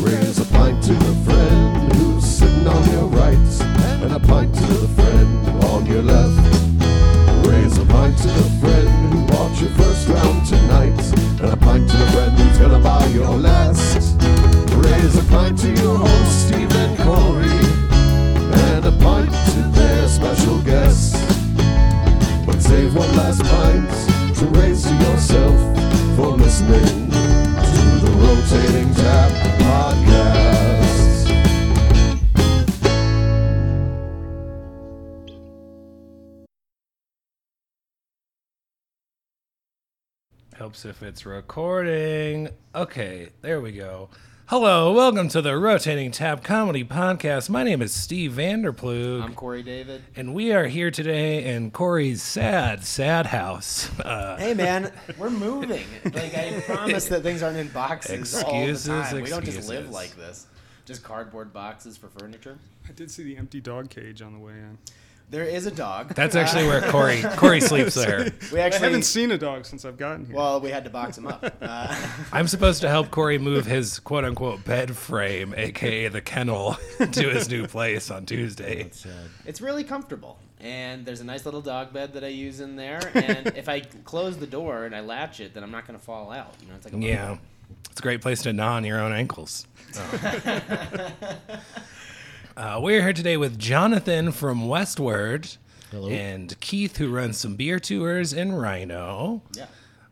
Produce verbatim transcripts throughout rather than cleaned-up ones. Raise a pint to a friend who's sitting on your right, and a pint to the friend on your left. Raise a pint to the friend who bought your first round tonight, and a pint to the friend who's gonna buy your last. Raise a pint to your host, Stephen Corey, and a pint to their special guest. But save one last pint to raise to yourself for listening to the Rotating Tap Podcast. Helps if it's recording. Okay, there we go. Hello, welcome to the Rotating Tap Comedy Podcast. My name is Steve Vanderplug. I'm Corey David. And we are here today in Corey's sad, sad house. Uh, hey, man, we're moving. Like, I promise that things aren't in boxes excuses, all the time. We excuses. Don't just live like this. Just cardboard boxes for furniture. I did see the empty dog cage on the way in. There is a dog. That's actually uh, where Corey Corey sleeps there. We actually, I haven't seen a dog since I've gotten here. Well, we had to box him up. Uh, I'm supposed to help Corey move his quote-unquote bed frame, a k a the kennel, to his new place on Tuesday. That's sad. It's really comfortable, and there's a nice little dog bed that I use in there, and if I close the door and I latch it, then I'm not going to fall out. You know, it's like a yeah, bubble. It's a great place to gnaw on your own ankles. Oh. Uh, we're here today with Jonathan from Westward. Hello. And Keith, who runs some beer tours in RiNo. Yeah.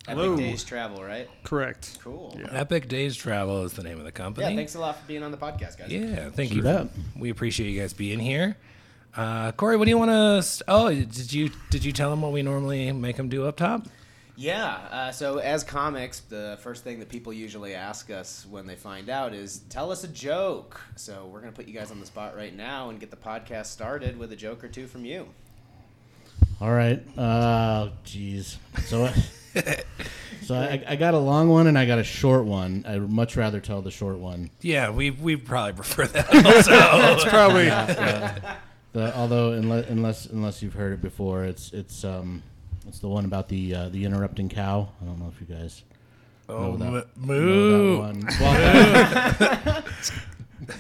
Hello. Epic Days Travel, right? Correct. Cool. Yeah. Epic Days Travel is the name of the company. Yeah, thanks a lot for being on the podcast, guys. Yeah, thank sure you. Up. We appreciate you guys being here. Uh, Corey, what do you want to... St- oh, did you did you tell him what we normally make him do up top? Yeah. Uh, so as comics, the first thing that people usually ask us when they find out is, tell us a joke. So we're going to put you guys on the spot right now and get the podcast started with a joke or two from you. All right. Uh, geez. So, so I, I got a long one and I got a short one. I'd much rather tell the short one. Yeah, we we probably prefer that also. That's probably... Yeah, uh, the, although, unless, unless unless you've heard it before, it's... it's um. It's the one about the uh, the interrupting cow. I don't know if you guys oh, know that, m- know that one. Well,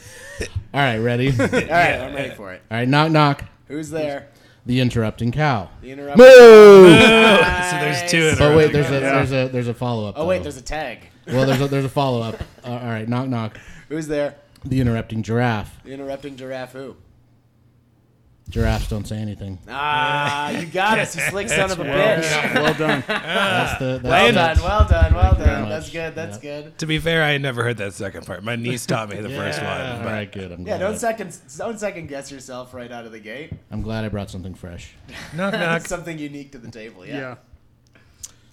all right, ready? All right, yeah, I'm ready for it. All right, knock, knock. Who's there? The interrupting cow. The interrupting Moo! Nice. So there's two interrupting cows. Oh, wait, there's a, there's a, there's a follow-up. Oh, though. Wait, there's a tag. Well, there's a, there's a follow-up. Uh, all right, knock, knock. Who's there? The interrupting giraffe. The interrupting giraffe who? Giraffes don't say anything. Ah, you got us, you slick son of a bitch. Well done. That's the, that's well done, well done, well done. That's good, that's yeah. good. To be fair, I never heard that second part. My niece taught me the yeah. first one. All right, good. I'm yeah, glad. don't second don't second guess yourself right out of the gate. I'm glad I brought something fresh. Knock, knock. Something unique to the table, yeah. yeah.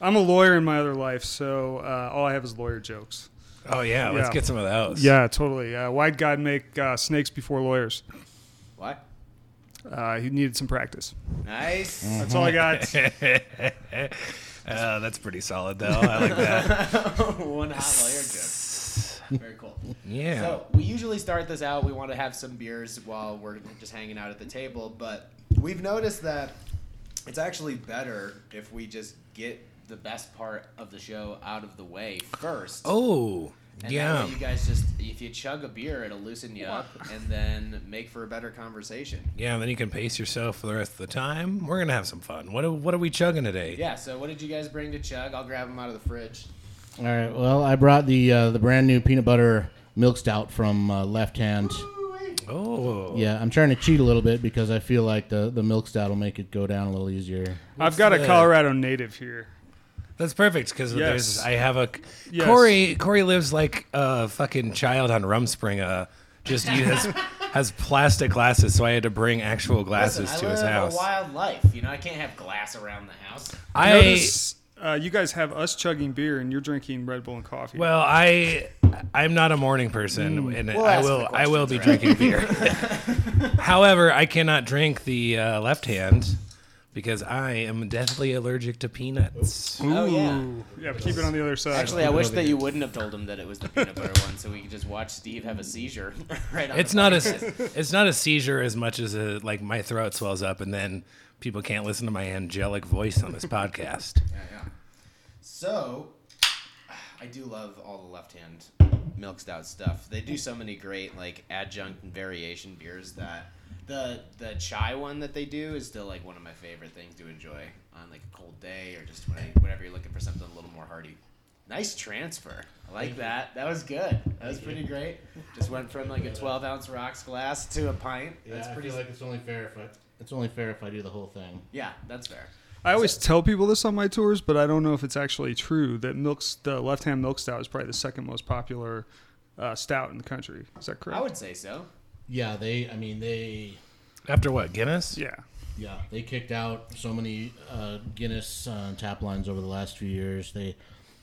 I'm a lawyer in my other life, so uh, all I have is lawyer jokes. Oh, yeah, yeah. Let's get some of those. Yeah, totally. Uh, why'd God make uh, snakes before lawyers? Why? Uh, he needed some practice. Nice. Mm-hmm. That's all I got. uh, that's pretty solid, though. I like that. One hot lawyer joke. Very cool. Yeah. So we usually start this out. We want to have some beers while we're just hanging out at the table. But we've noticed that it's actually better if we just get the best part of the show out of the way first. Oh, And yeah. You guys just, if you chug a beer, it'll loosen you up and then make for a better conversation. Yeah, and then you can pace yourself for the rest of the time. We're going to have some fun. What are, what are we chugging today? Yeah, so what did you guys bring to chug? I'll grab them out of the fridge. All right, well, I brought the uh, the brand new peanut butter milk stout from uh, Left Hand. Oh. Yeah, I'm trying to cheat a little bit because I feel like the, the milk stout will make it go down a little easier. I've got a Colorado Native here. That's perfect because yes. there's. I have a yes. Corey. Corey lives like a fucking child on Rumspringa. Just has has plastic glasses, so I had to bring actual glasses Listen, to I his live house. A wild life, you know. I can't have glass around the house. I notice uh, you guys have us chugging beer and you're drinking Red Bull and coffee. Well, I I'm not a morning person, mm. and we'll I will I will be right? drinking beer. However, I cannot drink the uh, Left Hand. Because I am deathly allergic to peanuts. Ooh. Oh, yeah. Yeah, but keep it on the other side. Actually, I wish that you wouldn't have told him that it was the peanut butter one so we could just watch Steve have a seizure right on it's the not a, It's not a seizure as much as, a, like, my throat swells up and then people can't listen to my angelic voice on this podcast. Yeah, yeah. So, I do love all the Left Hand milk stout stuff. They do so many great like adjunct and variation beers that the the chai one that they do is still like one of my favorite things to enjoy on like a cold day or just when I, whenever you're looking for something a little more hearty. Nice transfer. I like that. That was good. That was pretty great. Just went from like a twelve ounce rocks glass to a pint. Yeah, that's pretty. I feel like it's only fair if I, it's only fair if I do the whole thing. Yeah, that's fair. I always tell people this on my tours, but I don't know if it's actually true that milks, the Left Hand milk stout is probably the second most popular uh, stout in the country. Is that correct? I would say so. Yeah, they. I mean, they. After what, Guinness? Yeah. Yeah, they kicked out so many uh, Guinness uh, tap lines over the last few years. They.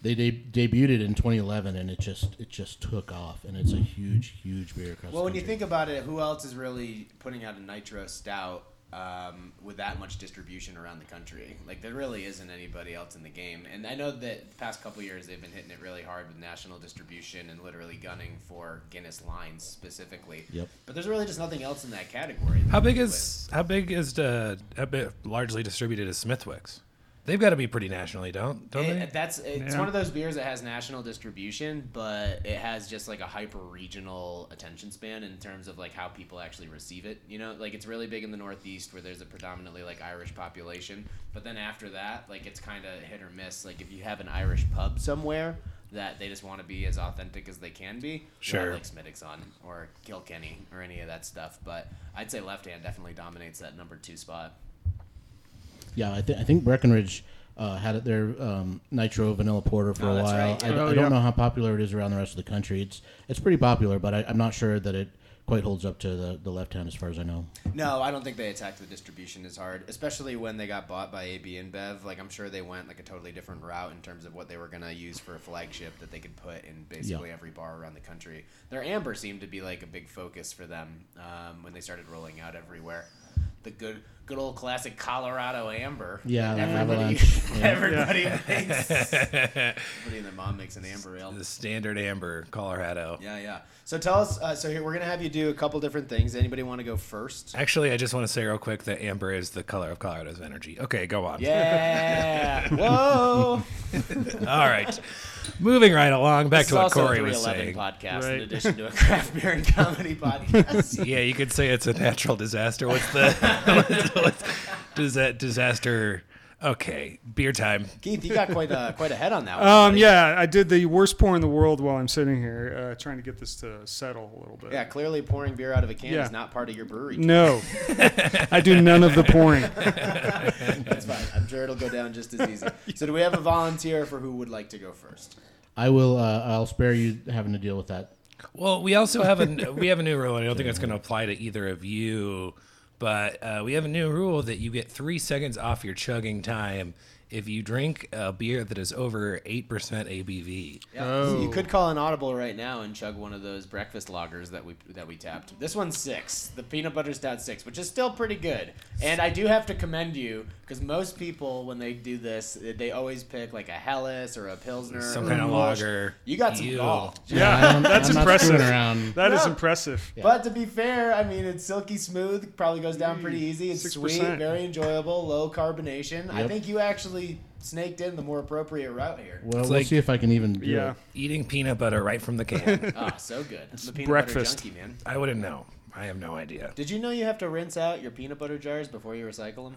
They de- debuted in twenty eleven, and it just it just took off, and it's a huge, huge beer. Well, when you think about it, who else is really putting out a nitro stout um, with that much distribution around the country? Like, there really isn't anybody else in the game. And I know that the past couple of years they've been hitting it really hard with national distribution and literally gunning for Guinness lines specifically. Yep. But there's really just nothing else in that category. That how big is with. how big is the how big, largely distributed is Smithwick's? They've got to be pretty nationally, don't don't it, they? That's it's yeah. one of those beers that has national distribution, but it has just like a hyper regional attention span in terms of like how people actually receive it. You know, like it's really big in the Northeast where there's a predominantly like Irish population, but then after that, like it's kind of hit or miss. Like if you have an Irish pub somewhere that they just want to be as authentic as they can be, sure, like Smithwick's on or Kilkenny or any of that stuff. But I'd say Left Hand definitely dominates that number two spot. Yeah, I, th- I think Breckenridge uh, had it their um, nitro vanilla porter for oh, a while. Right. I, oh, I don't yeah. know how popular it is around the rest of the country. It's it's pretty popular, but I, I'm not sure that it quite holds up to the, the Left Hand as far as I know. No, I don't think they attacked the distribution as hard, especially when they got bought by A B InBev. Like, I'm sure they went like a totally different route in terms of what they were going to use for a flagship that they could put in basically yeah. every bar around the country. Their amber seemed to be like a big focus for them um, when they started rolling out everywhere. The good good old classic Colorado amber. Yeah, everybody, yeah. everybody yeah. makes. Everybody in the mom makes an amber ale. The standard amber, Colorado. Yeah, yeah. So tell us, uh, so here we're going to have you do a couple different things. Anybody want to go first? Actually, I just want to say real quick that amber is the color of Colorado's energy. Okay, go on. Yeah. Whoa. All right. Moving right along, back this to what Corey was saying. Podcast, right? In addition to a craft beer and comedy podcast. Yeah, you could say it's a natural disaster. What's the what's, what's, does that disaster? Okay, beer time. Keith, you got quite a quite a head on that one. Um, yeah, I did the worst pour in the world while I'm sitting here, uh, trying to get this to settle a little bit. Yeah, clearly pouring beer out of a can yeah. is not part of your brewery tour. No, I do none of the pouring. That's fine. I'm sure it'll go down just as easy. So, do we have a volunteer for who would like to go first? I will. Uh, I'll spare you having to deal with that. Well, we also have a we have a new rule, and I don't think it's going to apply to either of you. But uh, we have a new rule that you get three seconds off your chugging time if you drink a beer that is over eight percent A B V. Yeah. Oh. So you could call an audible right now and chug one of those breakfast lagers that we that we tapped. This one's six, the peanut butter stout six, which is still pretty good. And I do have to commend you, because most people, when they do this, they always pick like a Helles or a Pilsner. Some kind of lager. You got some golf. Yeah, that's impressive. That is impressive. But to be fair, I mean, it's silky smooth. Probably goes down pretty easy. It's sweet, very enjoyable, low carbonation. Yep. I think you actually snaked in the more appropriate route here. Well, it's we'll like, see if I can even do yeah. it. Eating peanut butter right from the can. Oh, so good. I'm a peanut breakfast. Butter junkie, man. I wouldn't know. I have no idea. Did you know you have to rinse out your peanut butter jars before you recycle them?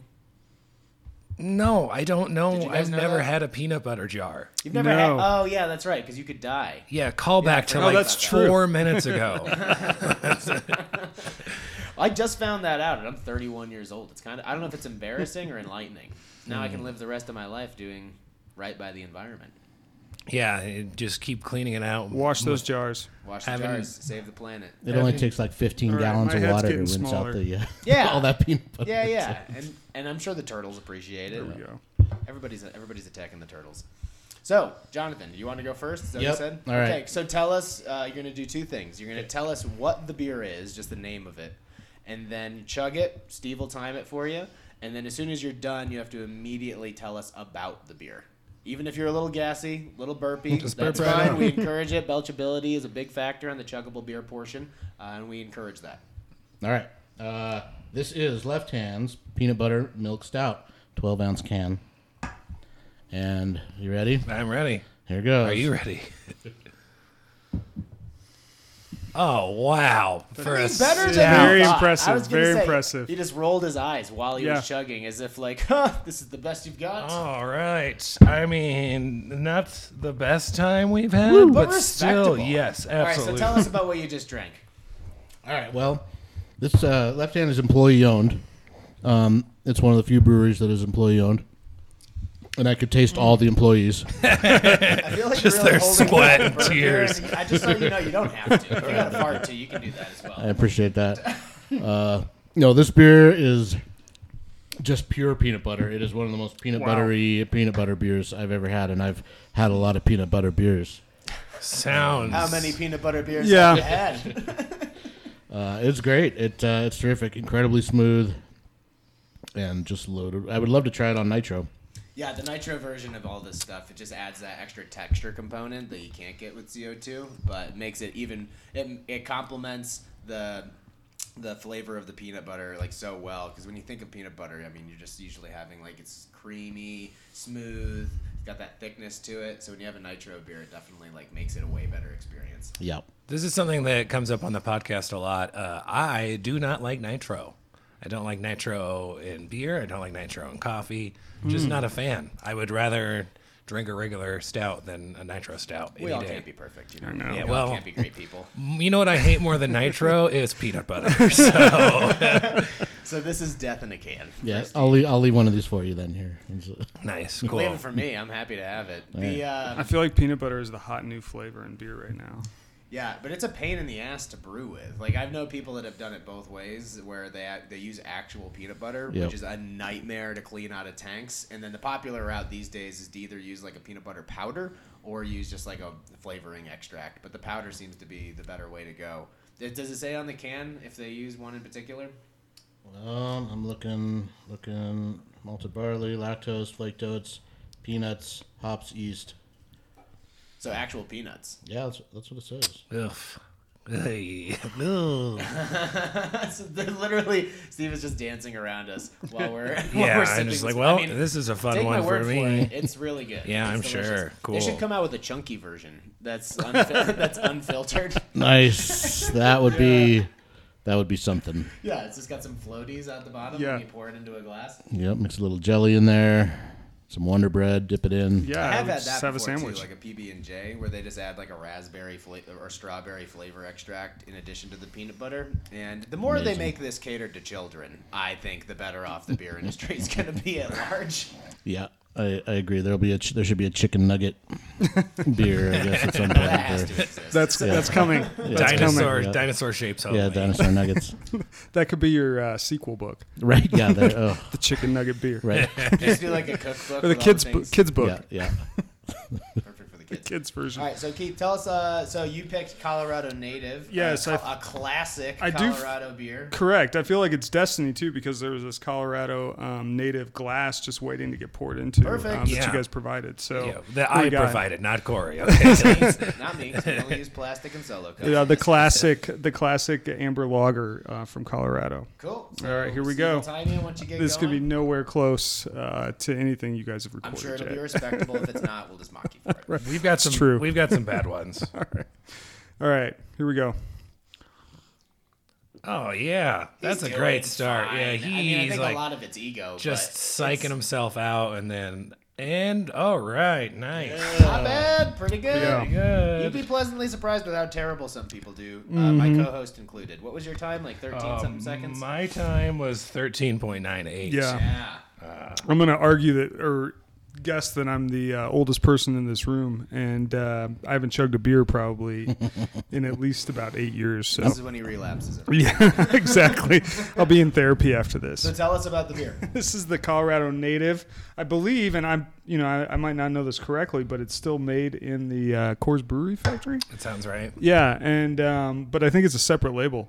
No, I don't know. I've know never that? had a peanut butter jar. You've never no. had? Oh, yeah, that's right, because you could die. Yeah, call yeah, back to no, like that's four true. minutes ago. I just found that out, and I'm thirty-one years old. It's kind of I don't know if it's embarrassing or enlightening. Now I can live the rest of my life doing right by the environment. Yeah, just keep cleaning it out. Wash those jars. Wash the Having, jars. Save the planet. It Having, only takes like fifteen right, gallons of water to rinse smaller. out the uh, yeah all that peanut butter. Yeah, yeah, and and I'm sure the turtles appreciate it. There we go. Everybody's everybody's attacking the turtles. So, Jonathan, you want to go first? Is that yep. what you said? All right. Okay, so tell us. Uh, you're going to do two things. You're going to tell us what the beer is, just the name of it, and then chug it. Steve will time it for you. And then as soon as you're done, you have to immediately tell us about the beer. Even if you're a little gassy, a little burpy, Just that's burp fine. Right we encourage it. Belchability is a big factor on the chuggable beer portion, uh, and we encourage that. All right. Uh, this is Left Hand's Peanut Butter Milk Stout, twelve-ounce can. And you ready? I'm ready. Here goes. Are you ready? Oh, wow. For a better than very I impressive. I was very say, impressive. He just rolled his eyes while he yeah. was chugging as if like, huh, this is the best you've got. All right. I mean, not the best time we've had, Woo, but, but still, yes, absolutely. All right, so tell us about what you just drank. All right, well, this uh, Left Hand is employee-owned. Um, it's one of the few breweries that is employee-owned. And I could taste mm. all the employees. I feel like just really their sweat and tears. I just so you know, you don't have to. If you got a fart too, you can do that as well. I appreciate that. Uh, no, this beer is just pure peanut butter. It is one of the most peanut wow. buttery peanut butter beers I've ever had, and I've had a lot of peanut butter beers. Sounds. How many peanut butter beers yeah. have you had? uh, it's great. It uh, it's terrific. Incredibly smooth, and just loaded. I would love to try it on nitro. Yeah, the nitro version of all this stuff, it just adds that extra texture component that you can't get with C O two, but makes it even, it it complements the the flavor of the peanut butter like so well, because when you think of peanut butter, I mean, you're just usually having like it's creamy, smooth, it's got that thickness to it, so when you have a nitro beer, it definitely like makes it a way better experience. Yep. This is something that comes up on the podcast a lot. Uh, I do not like nitro. I don't like nitro in beer. I don't like nitro in coffee. I'm just mm. not a fan. I would rather drink a regular stout than a nitro stout. We all day. Can't be perfect. You know? I know. Yeah, we well, all can't be great people. You know what I hate more than nitro is peanut butter. So so this is death in a can. Yeah, I'll leave, I'll leave one of these for you then here. Nice. Cool. Leave it for me. I'm happy to have it. Right. The, um, I feel like peanut butter is the hot new flavor in beer right now. Yeah, but it's a pain in the ass to brew with. Like, I've known people that have done it both ways, where they they use actual peanut butter, yep. which is a nightmare to clean out of tanks. And then the popular route these days is to either use, like, a peanut butter powder or use just, like, a flavoring extract. But the powder seems to be the better way to go. Does it say on the can if they use one in particular? Well, I'm looking, looking malted barley, lactose, flaked oats, peanuts, hops, yeast. So actual peanuts. Yeah, that's, that's what it says. Ugh. Hey. No. So literally, Steve is just dancing around us while we're while yeah. We're I'm just like, well, I mean, this is a fun take one my word for me. For it. It's really good. Yeah, it's I'm delicious. Sure. Cool. They should come out with a chunky version. That's unfil- that's unfiltered. Nice. That would yeah. be. That would be something. Yeah, it's just got some floaties at the bottom. Yeah. And you pour it into a glass. Yep, mix a little jelly in there. Some Wonder Bread, dip it in. Yeah, I have had that have before, too, like a P B and J, where they just add like a raspberry fla- or strawberry flavor extract in addition to the peanut butter. And the more Amazing. They make this catered to children, I think the better off the beer industry is going to be at large. Yeah, I, I agree. There'll be a ch- there should be a chicken nugget beer, I guess, at some point. That has to exist. That's yeah. that's coming. Yeah. That's dinosaur coming. Yeah. Dinosaur shapes. Only. Yeah, dinosaur nuggets. That could be your uh, sequel book, right? Yeah, oh. The chicken nugget beer. Right. Just do like a cookbook or the kids the bo- kids book. Yeah, yeah. Perfect for the kids. The kids version. All right, so Keith, tell us. Uh, so you picked Colorado Native. Yes, yeah, uh, so a classic I Colorado f- beer. Correct. I feel like it's destiny too because there was this Colorado um, Native glass just waiting to get poured into. Perfect. Um, yeah. That you guys provided. So yeah, that I provided, not Corey. Okay. Not me. We only use plastic and solo cups. Yeah, the classic, the classic amber lager uh, from Colorado. Cool. So all right, here we go. This could be nowhere close uh, to anything you guys have recorded. I'm sure it'll yet. Be respectable. If it's not, we'll just mock you for it. Right. We've got some. True. We've got some bad ones. All right. All right. Here we go. Oh yeah, that's he's a great start. Fine. Yeah, he's I mean, I think like a lot of it's ego, just psyching it's... himself out, and then and all right, nice, yeah. Not bad, pretty good. Yeah. Pretty good. You'd be pleasantly surprised with how terrible some people do. Mm-hmm. Uh, my co-host included. What was your time? Like thirteen um, something seconds. My time was thirteen point nine eight. Yeah. yeah. Uh, I'm gonna argue that or. Guess that I'm the uh, oldest person in this room, and uh, I haven't chugged a beer probably in at least about eight years. So. This is when he relapses. Yeah, exactly. I'll be in therapy after this. So tell us about the beer. This is the Colorado Native, I believe, and I'm you know I, I might not know this correctly, but it's still made in the uh, Coors Brewery factory. That sounds right. Yeah, and um, but I think it's a separate label.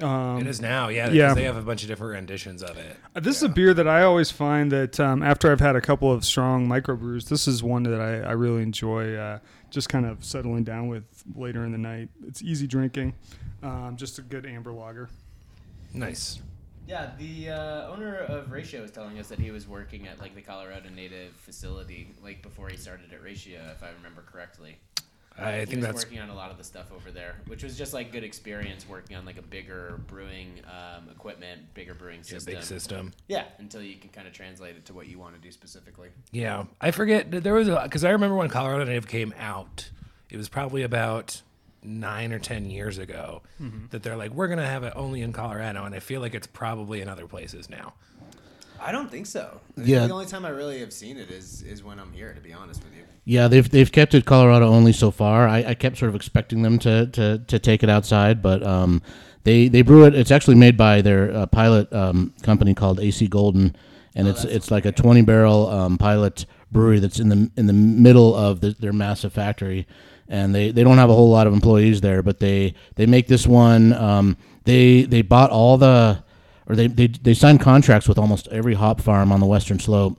Um, it is now, yeah, because yeah. they have a bunch of different renditions of it. This yeah. is a beer that I always find that um, after I've had a couple of strong microbrews, this is one that I, I really enjoy uh, just kind of settling down with later in the night. It's easy drinking, um, just a good amber lager. Nice. Yeah, the uh, owner of Ratio was telling us that he was working at like the Colorado Native facility like before he started at Ratio, if I remember correctly. I he think was that's working on a lot of the stuff over there, which was just like good experience working on like a bigger brewing um, equipment, bigger brewing system. Yeah, big system. Yeah, until you can kind of translate it to what you want to do specifically. Yeah, I forget there was a because I remember when Colorado Native came out, it was probably about nine or ten years ago mm-hmm. that they're like, we're gonna have it only in Colorado, and I feel like it's probably in other places now. I don't think so. I yeah. think the only time I really have seen it is is when I'm here, to be honest with you. Yeah, they've they've kept it Colorado only so far. I, I kept sort of expecting them to, to, to take it outside, but um, they, they brew it. It's actually made by their uh, pilot um, company called A C Golden, and oh, it's it's like a twenty barrel um, pilot brewery that's in the in the middle of the, their massive factory, and they, they don't have a whole lot of employees there, but they they make this one. Um, they they bought all the. Or they, they they signed contracts with almost every hop farm on the Western Slope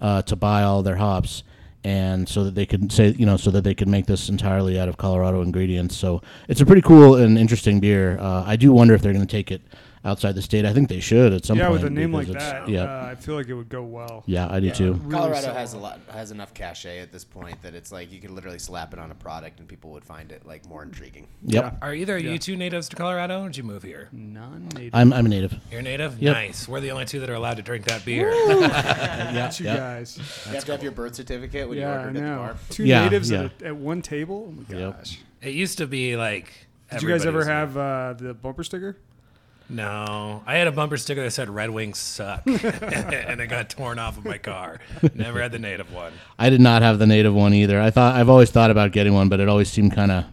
uh, to buy all their hops, and so that they could say you know so that they could make this entirely out of Colorado ingredients. So it's a pretty cool and interesting beer. Uh, I do wonder if they're going to take it outside the state. I think they should at some yeah, point. Yeah, with a name like that, yeah. uh, I feel like it would go well. Yeah, I do yeah, too. Colorado has a lot has enough cachet at this point that it's like you could literally slap it on a product and people would find it like more intriguing. Yep. Yeah. Are either of yeah. you two natives to Colorado, or did you move here? Non-native. I'm I'm a native. You're native? Yep. Nice. We're the only two that are allowed to drink that beer. yeah, yeah, you guys. You have cool. to have your birth certificate when yeah, you ordered at the bar. Two yeah, natives yeah. At, a, at one table? Oh my gosh. Yep. It used to be like. Did you guys ever have uh, the bumper sticker? No, I had a bumper sticker that said "Red Wings suck," and it got torn off of my car. Never had the native one. I did not have the native one either. I thought I've always thought about getting one, but it always seemed kind of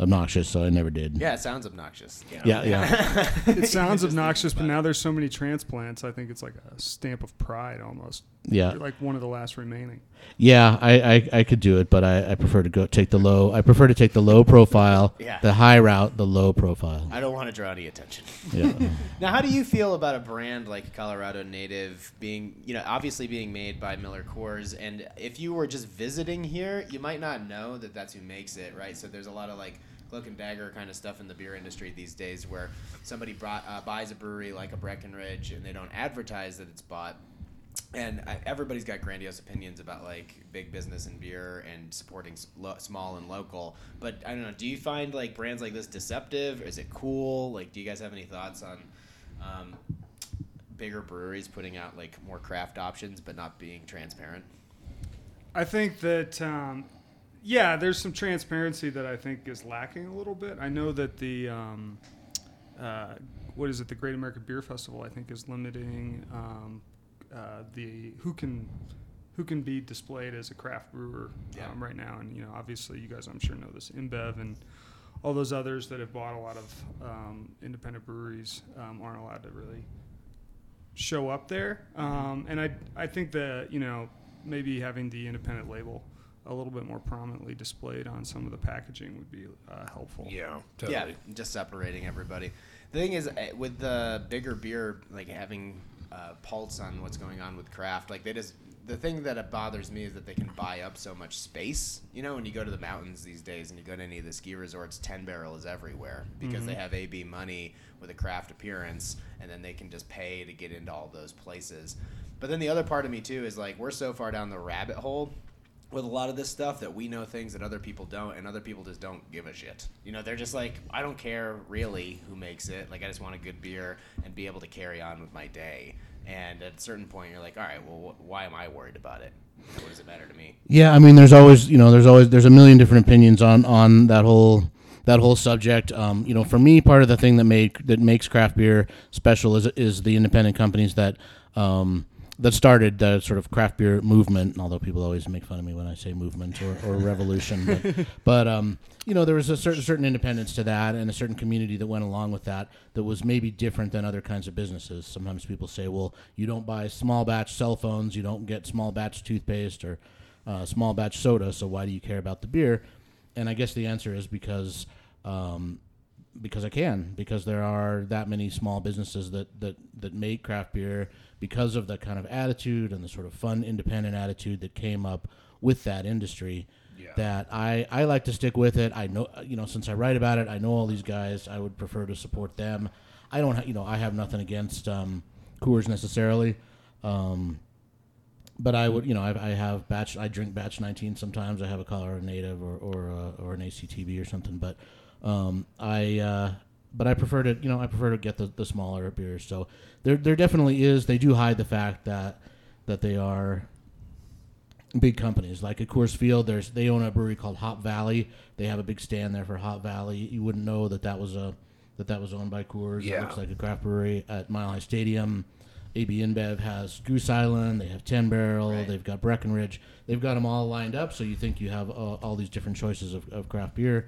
obnoxious, so I never did. Yeah, it sounds obnoxious. You know? Yeah, yeah. It sounds obnoxious, but now there's so many transplants. I think it's like a stamp of pride almost. Yeah, you're like one of the last remaining. Yeah, I, I, I could do it, but I, I prefer to go take the low. I prefer to take the low profile, yeah. the high route, the low profile. I don't want to draw any attention. Yeah. Now, how do you feel about a brand like Colorado Native being, you know, obviously being made by Miller Coors, and if you were just visiting here, you might not know that that's who makes it, right? So there's a lot of like cloak and dagger kind of stuff in the beer industry these days, where somebody brought, uh, buys a brewery like a Breckenridge, and they don't advertise that it's bought. And I, everybody's got grandiose opinions about like big business and beer and supporting lo- small and local. But I don't know. Do you find like brands like this deceptive? Is it cool? Like, do you guys have any thoughts on um, bigger breweries putting out like more craft options but not being transparent? I think that um, yeah, there's some transparency that I think is lacking a little bit. I know that the um, uh, what is it? The Great American Beer Festival I think is limiting. Um, Uh, the who can who can be displayed as a craft brewer yeah. um, right now, and you know, obviously, you guys, I'm sure, know this. InBev and all those others that have bought a lot of um, independent breweries um, aren't allowed to really show up there. Um, and I I think that you know maybe having the independent label a little bit more prominently displayed on some of the packaging would be uh, helpful. Yeah, totally. Yeah, just separating everybody. The thing is, with the bigger beer, like having. Uh, pulse on what's going on with craft. Like they just, the thing that bothers me is that they can buy up so much space. You know, when you go to the mountains these days and you go to any of the ski resorts, Ten Barrel is everywhere because mm-hmm. they have A B money with a craft appearance, and then they can just pay to get into all those places. But then the other part of me too is like we're so far down the rabbit hole with a lot of this stuff that we know things that other people don't, and other people just don't give a shit. You know, they're just like, I don't care really who makes it. Like, I just want a good beer and be able to carry on with my day. And at a certain point, you're like, all right, well, wh- why am I worried about it? What does it matter to me? Yeah, I mean, there's always, you know, there's always, there's a million different opinions on, on that whole... that whole subject, um, you know, for me, part of the thing that made that makes craft beer special is is the independent companies that um, that started the sort of craft beer movement. Although people always make fun of me when I say movement or, or revolution, but, but um, you know, there was a certain certain independence to that and a certain community that went along with that that was maybe different than other kinds of businesses. Sometimes people say, well, you don't buy small batch cell phones, you don't get small batch toothpaste or uh, small batch soda, so why do you care about the beer? And I guess the answer is because. Um, because I can, because there are that many small businesses that, that, that make craft beer because of the kind of attitude and the sort of fun, independent attitude that came up with that industry yeah. that I, I like to stick with it. I know, you know, since I write about it, I know all these guys, I would prefer to support them. I don't, ha- you know, I have nothing against um, Coors necessarily. Um, But I would, you know, I, I have batch. I drink batch nineteen sometimes. I have a Colorado Native or or, uh, or an A C T B or something. But um, I uh, but I prefer to, you know, I prefer to get the, the smaller beers. So there there definitely is. They do hide the fact that that they are big companies. Like at Coors Field, there's they own a brewery called Hop Valley. They have a big stand there for Hop Valley. You wouldn't know that that was a that that was owned by Coors. Yeah. It looks like a craft brewery at Mile High Stadium. A B InBev has Goose Island. They have Ten Barrel. Right. They've got Breckenridge. They've got them all lined up, so you think you have uh, all these different choices of, of craft beer,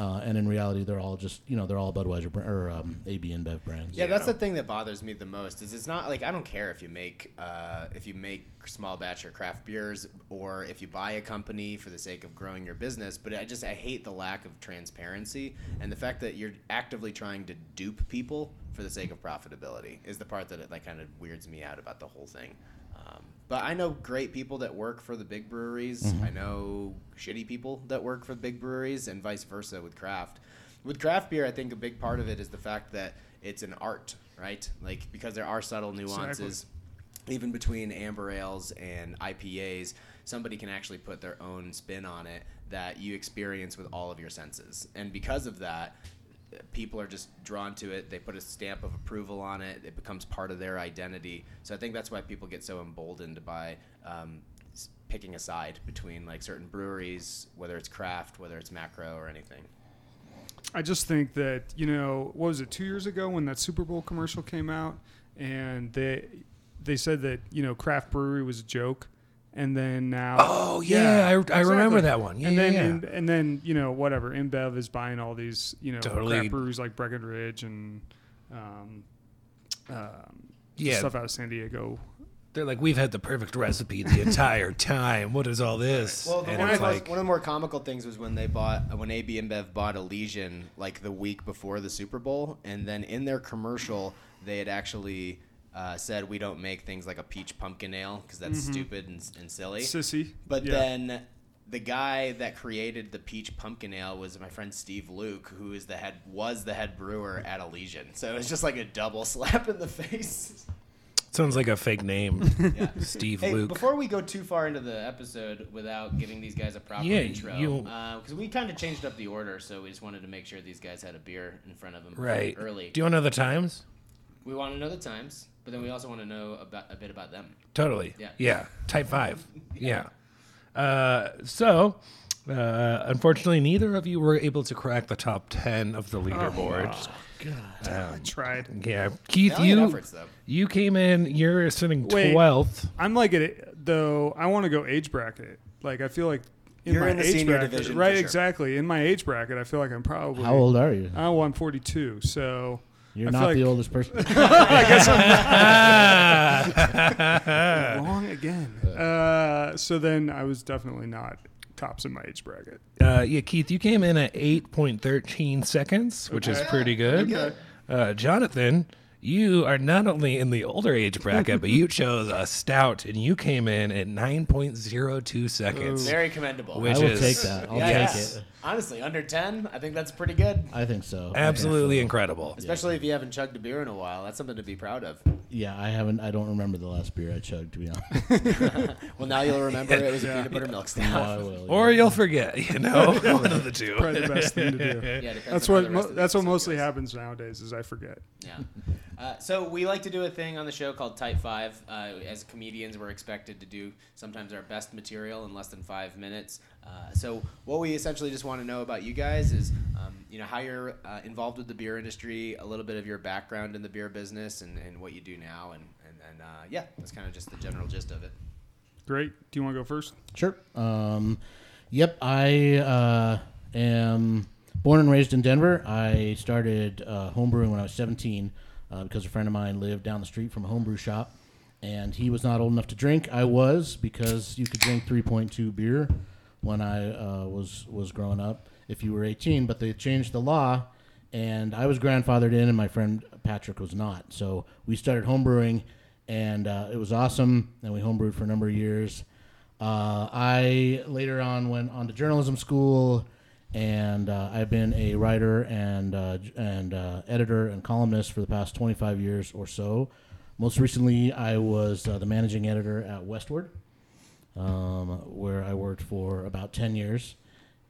uh, and in reality, they're all just you know they're all Budweiser or um, A B InBev brands. Yeah, that's know? the thing that bothers me the most is it's not like I don't care if you make uh, if you make small batch or craft beers or if you buy a company for the sake of growing your business, but I just I hate the lack of transparency and the fact that you're actively trying to dupe people for the sake of profitability is the part that it like kind of weirds me out about the whole thing. Um, but I know great people that work for the big breweries. Mm-hmm. I know shitty people that work for big breweries and vice versa with craft. With craft beer, I think a big part of it is the fact that it's an art, right? Like because there are subtle nuances, exactly. Even between amber ales and I P As, somebody can actually put their own spin on it that you experience with all of your senses. And because of that, people are just drawn to it. They put a stamp of approval on it. It becomes part of their identity. So I think that's why people get so emboldened by um, picking a side between like certain breweries, whether it's craft, whether it's macro or anything. I just think that, you know, what was it, two years ago when that Super Bowl commercial came out and they they said that, you know, craft brewery was a joke. And then now, oh yeah, yeah I, exactly. I remember that one. Yeah, and then, yeah, yeah. And, and then you know whatever, InBev is buying all these you know totally. crap breweries like Breckenridge and um, um, yeah. stuff out of San Diego. They're like, we've had the perfect recipe the entire time. What is all this? Well, and one, it's like, one of the more comical things was when they bought when A B InBev bought Elysian like the week before the Super Bowl, and then in their commercial they had actually. Uh, said we don't make things like a peach pumpkin ale because that's mm-hmm. stupid and, and silly. Sissy. But yeah. then the guy that created the peach pumpkin ale was my friend Steve Luke, who is the head was the head brewer at Elysian. So it's just like a double slap in the face. Sounds like a fake name, yeah. Steve hey, Luke. Before we go too far into the episode without giving these guys a proper yeah, intro, because uh, we kind of changed up the order, so we just wanted to make sure these guys had a beer in front of them right. early. Do you want to know the times? We want to know the times. But then we also want to know about, a bit about them. Totally. Yeah. yeah. Type five. yeah. yeah. Uh, so, uh, unfortunately, neither of you were able to crack the top ten of the leaderboard. Oh, God. Um, I tried. Yeah. Keith, you, efforts, you came in. You're sitting Wait, twelfth. I'm like, it, though, I want to go age bracket. Like, I feel like in you're my in the age senior bracket. Division, right, sure. exactly. In my age bracket, I feel like I'm probably. How old are you? Oh, I'm forty-two. So. You're I not like the oldest person. I guess I'm not. Wrong again. Uh, so then I was definitely not tops in my age bracket. Uh, yeah, Keith, you came in at eight point one three seconds, which okay. is pretty good. Okay. Uh, Jonathan, you are not only in the older age bracket, but you chose a stout, and you came in at nine point oh two seconds. Ooh. Very commendable. Which I will is, take that. I'll yes. take it. Honestly, under ten, I think that's pretty good. I think so. Absolutely yeah. incredible. Especially yeah. if you haven't chugged a beer in a while. That's something to be proud of. Yeah, I haven't. I don't remember the last beer I chugged, to be honest. Well, now you'll remember it was yeah. a peanut butter yeah. milk stout. No, I will, yeah. Or you'll forget, you know? One of the two. Probably the best thing to do. Yeah, that's what, mo- that's what mostly goes. happens nowadays is I forget. Yeah. Uh, so we like to do a thing on the show called Type five. Uh, as comedians, we're expected to do sometimes our best material in less than five minutes. Uh, so what we essentially just want to know about you guys is, um, you know, how you're uh, involved with the beer industry, a little bit of your background in the beer business, and, and what you do now, and and, and uh, yeah, that's kind of just the general gist of it. Great. Do you want to go first? Sure. Um, yep. I uh, am born and raised in Denver. I started uh, homebrewing when I was seventeen uh, because a friend of mine lived down the street from a homebrew shop, and he was not old enough to drink. I was because you could drink three point two beer. When I uh, was was growing up, if you were eighteen, but they changed the law, and I was grandfathered in, and my friend Patrick was not. So we started homebrewing, and uh, it was awesome, and we homebrewed for a number of years. Uh, I later on went on to journalism school, and uh, I've been a writer and uh, and uh, editor and columnist for the past twenty-five years or so. Most recently, I was uh, the managing editor at Westward, um, where I worked for about ten years.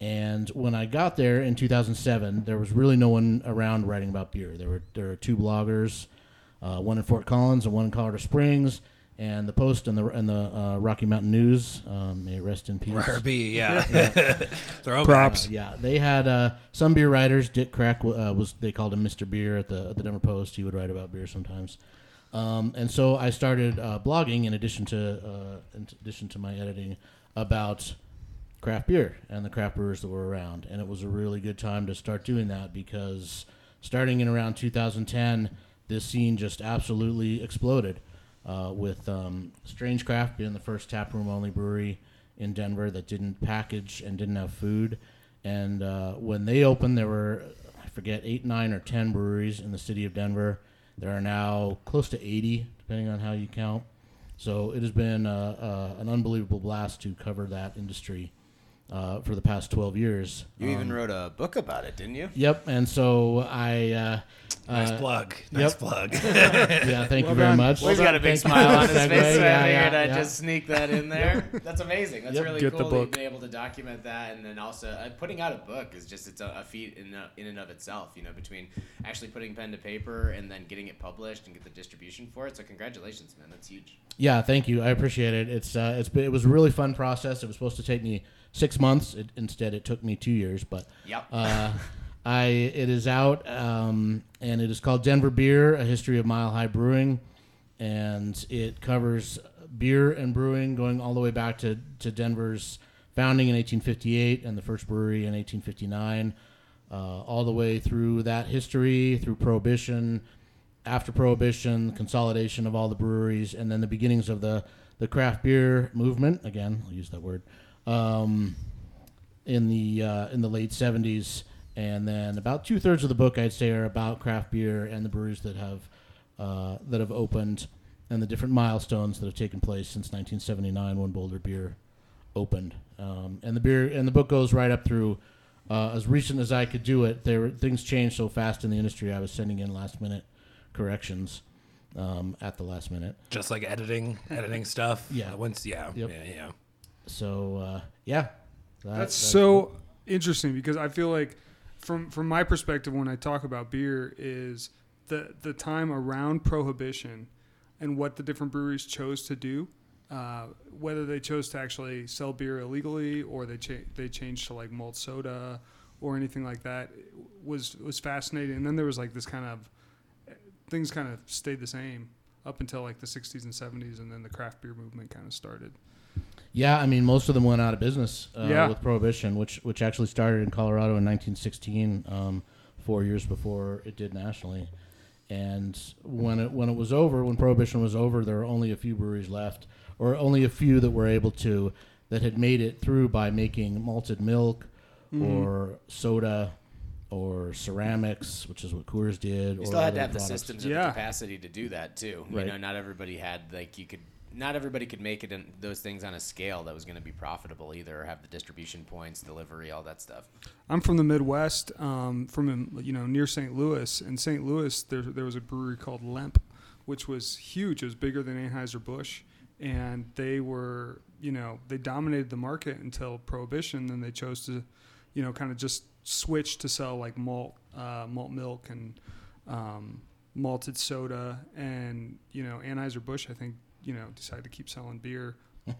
And when I got there in two thousand seven, there was really no one around writing about beer. There were there were two bloggers, uh, one in Fort Collins and one in Colorado Springs, and the Post and the and the uh, Rocky Mountain News. Um, may it rest in peace. R B, yeah. yeah. Throw props. Uh, yeah, they had uh, some beer writers. Dick Crack uh, was they called him Mister Beer at the at the Denver Post. He would write about beer sometimes. Um, and so I started uh, blogging in addition to uh, in addition to my editing about craft beer and the craft brewers that were around. And it was a really good time to start doing that because starting in around two thousand ten, this scene just absolutely exploded uh, with um, Strange Craft being the first taproom-only brewery in Denver that didn't package and didn't have food. And uh, when they opened, there were, I forget, eight, nine, or ten breweries in the city of Denver. There are now close to eighty, depending on how you count. So it has been uh, uh, an unbelievable blast to cover that industry uh, for the past twelve years. You um, even wrote a book about it, didn't you? Yep. And so I... Uh, nice uh, plug. Nice yep. plug. yeah, thank well you very done. much. Well, He's got a big smile on his face, so I figured I'd just sneak that in there. Yep. That's amazing. That's yep. really Get cool that you've been able to document that. And then also, uh, putting out a book is just it's a, a feat in, a, in and of itself, you know, between actually putting pen to paper and then getting it published and get the distribution for it. So congratulations, man. That's huge. Yeah, thank you. I appreciate it. It's uh, it's been, it was a really fun process. It was supposed to take me six months. It, instead, it took me two years. But yep. uh, I it is out, um, and it is called Denver Beer, A History of Mile High Brewing. And it covers beer and brewing going all the way back to, to Denver's founding in eighteen fifty-eight and the first brewery in eighteen fifty-nine, uh, all the way through that history, through Prohibition, after Prohibition, consolidation of all the breweries, and then the beginnings of the, the craft beer movement. Again, I'll use that word um, in the uh, in the late seventies, and then about two thirds of the book, I'd say, are about craft beer and the breweries that have uh, that have opened and the different milestones that have taken place since nineteen seventy-nine when Boulder Beer opened. Um, and the beer and the book goes right up through uh, as recent as I could do it. There things changed so fast in the industry. I was sending in last minute corrections um, at the last minute. Just like editing, editing stuff. Yeah. Uh, once, yeah, yep. yeah, yeah. So, uh, yeah. That, that's, that's so cool. Interesting because I feel like from from my perspective when I talk about beer is the, the time around Prohibition and what the different breweries chose to do, uh, whether they chose to actually sell beer illegally or they cha- they changed to like malt soda or anything like that was was fascinating. And then there was like this kind of things kind of stayed the same up until like the sixties and seventies, and then the craft beer movement kind of started. Yeah, I mean, most of them went out of business uh, yeah. with Prohibition, which which actually started in Colorado in nineteen sixteen, um, four years before it did nationally. And when it when it was over, when Prohibition was over, there were only a few breweries left, or only a few that were able to that had made it through by making malted milk mm. or soda. Or ceramics, which is what Coors did. You still or had to have products. The systems and yeah. the capacity to do that too. Right. You know, not everybody had like you could. Not everybody could make it in those things on a scale that was going to be profitable either, or have the distribution points, delivery, all that stuff. I'm from the Midwest, um, from you know near Saint Louis. In Saint Louis, there there was a brewery called Lemp, which was huge. It was bigger than Anheuser-Busch, and they were you know they dominated the market until Prohibition. Then they chose to, you know, kind of just switch to sell like malt, uh, malt milk and um, malted soda, and you know Anheuser-Busch, I think, you know, decided to keep selling beer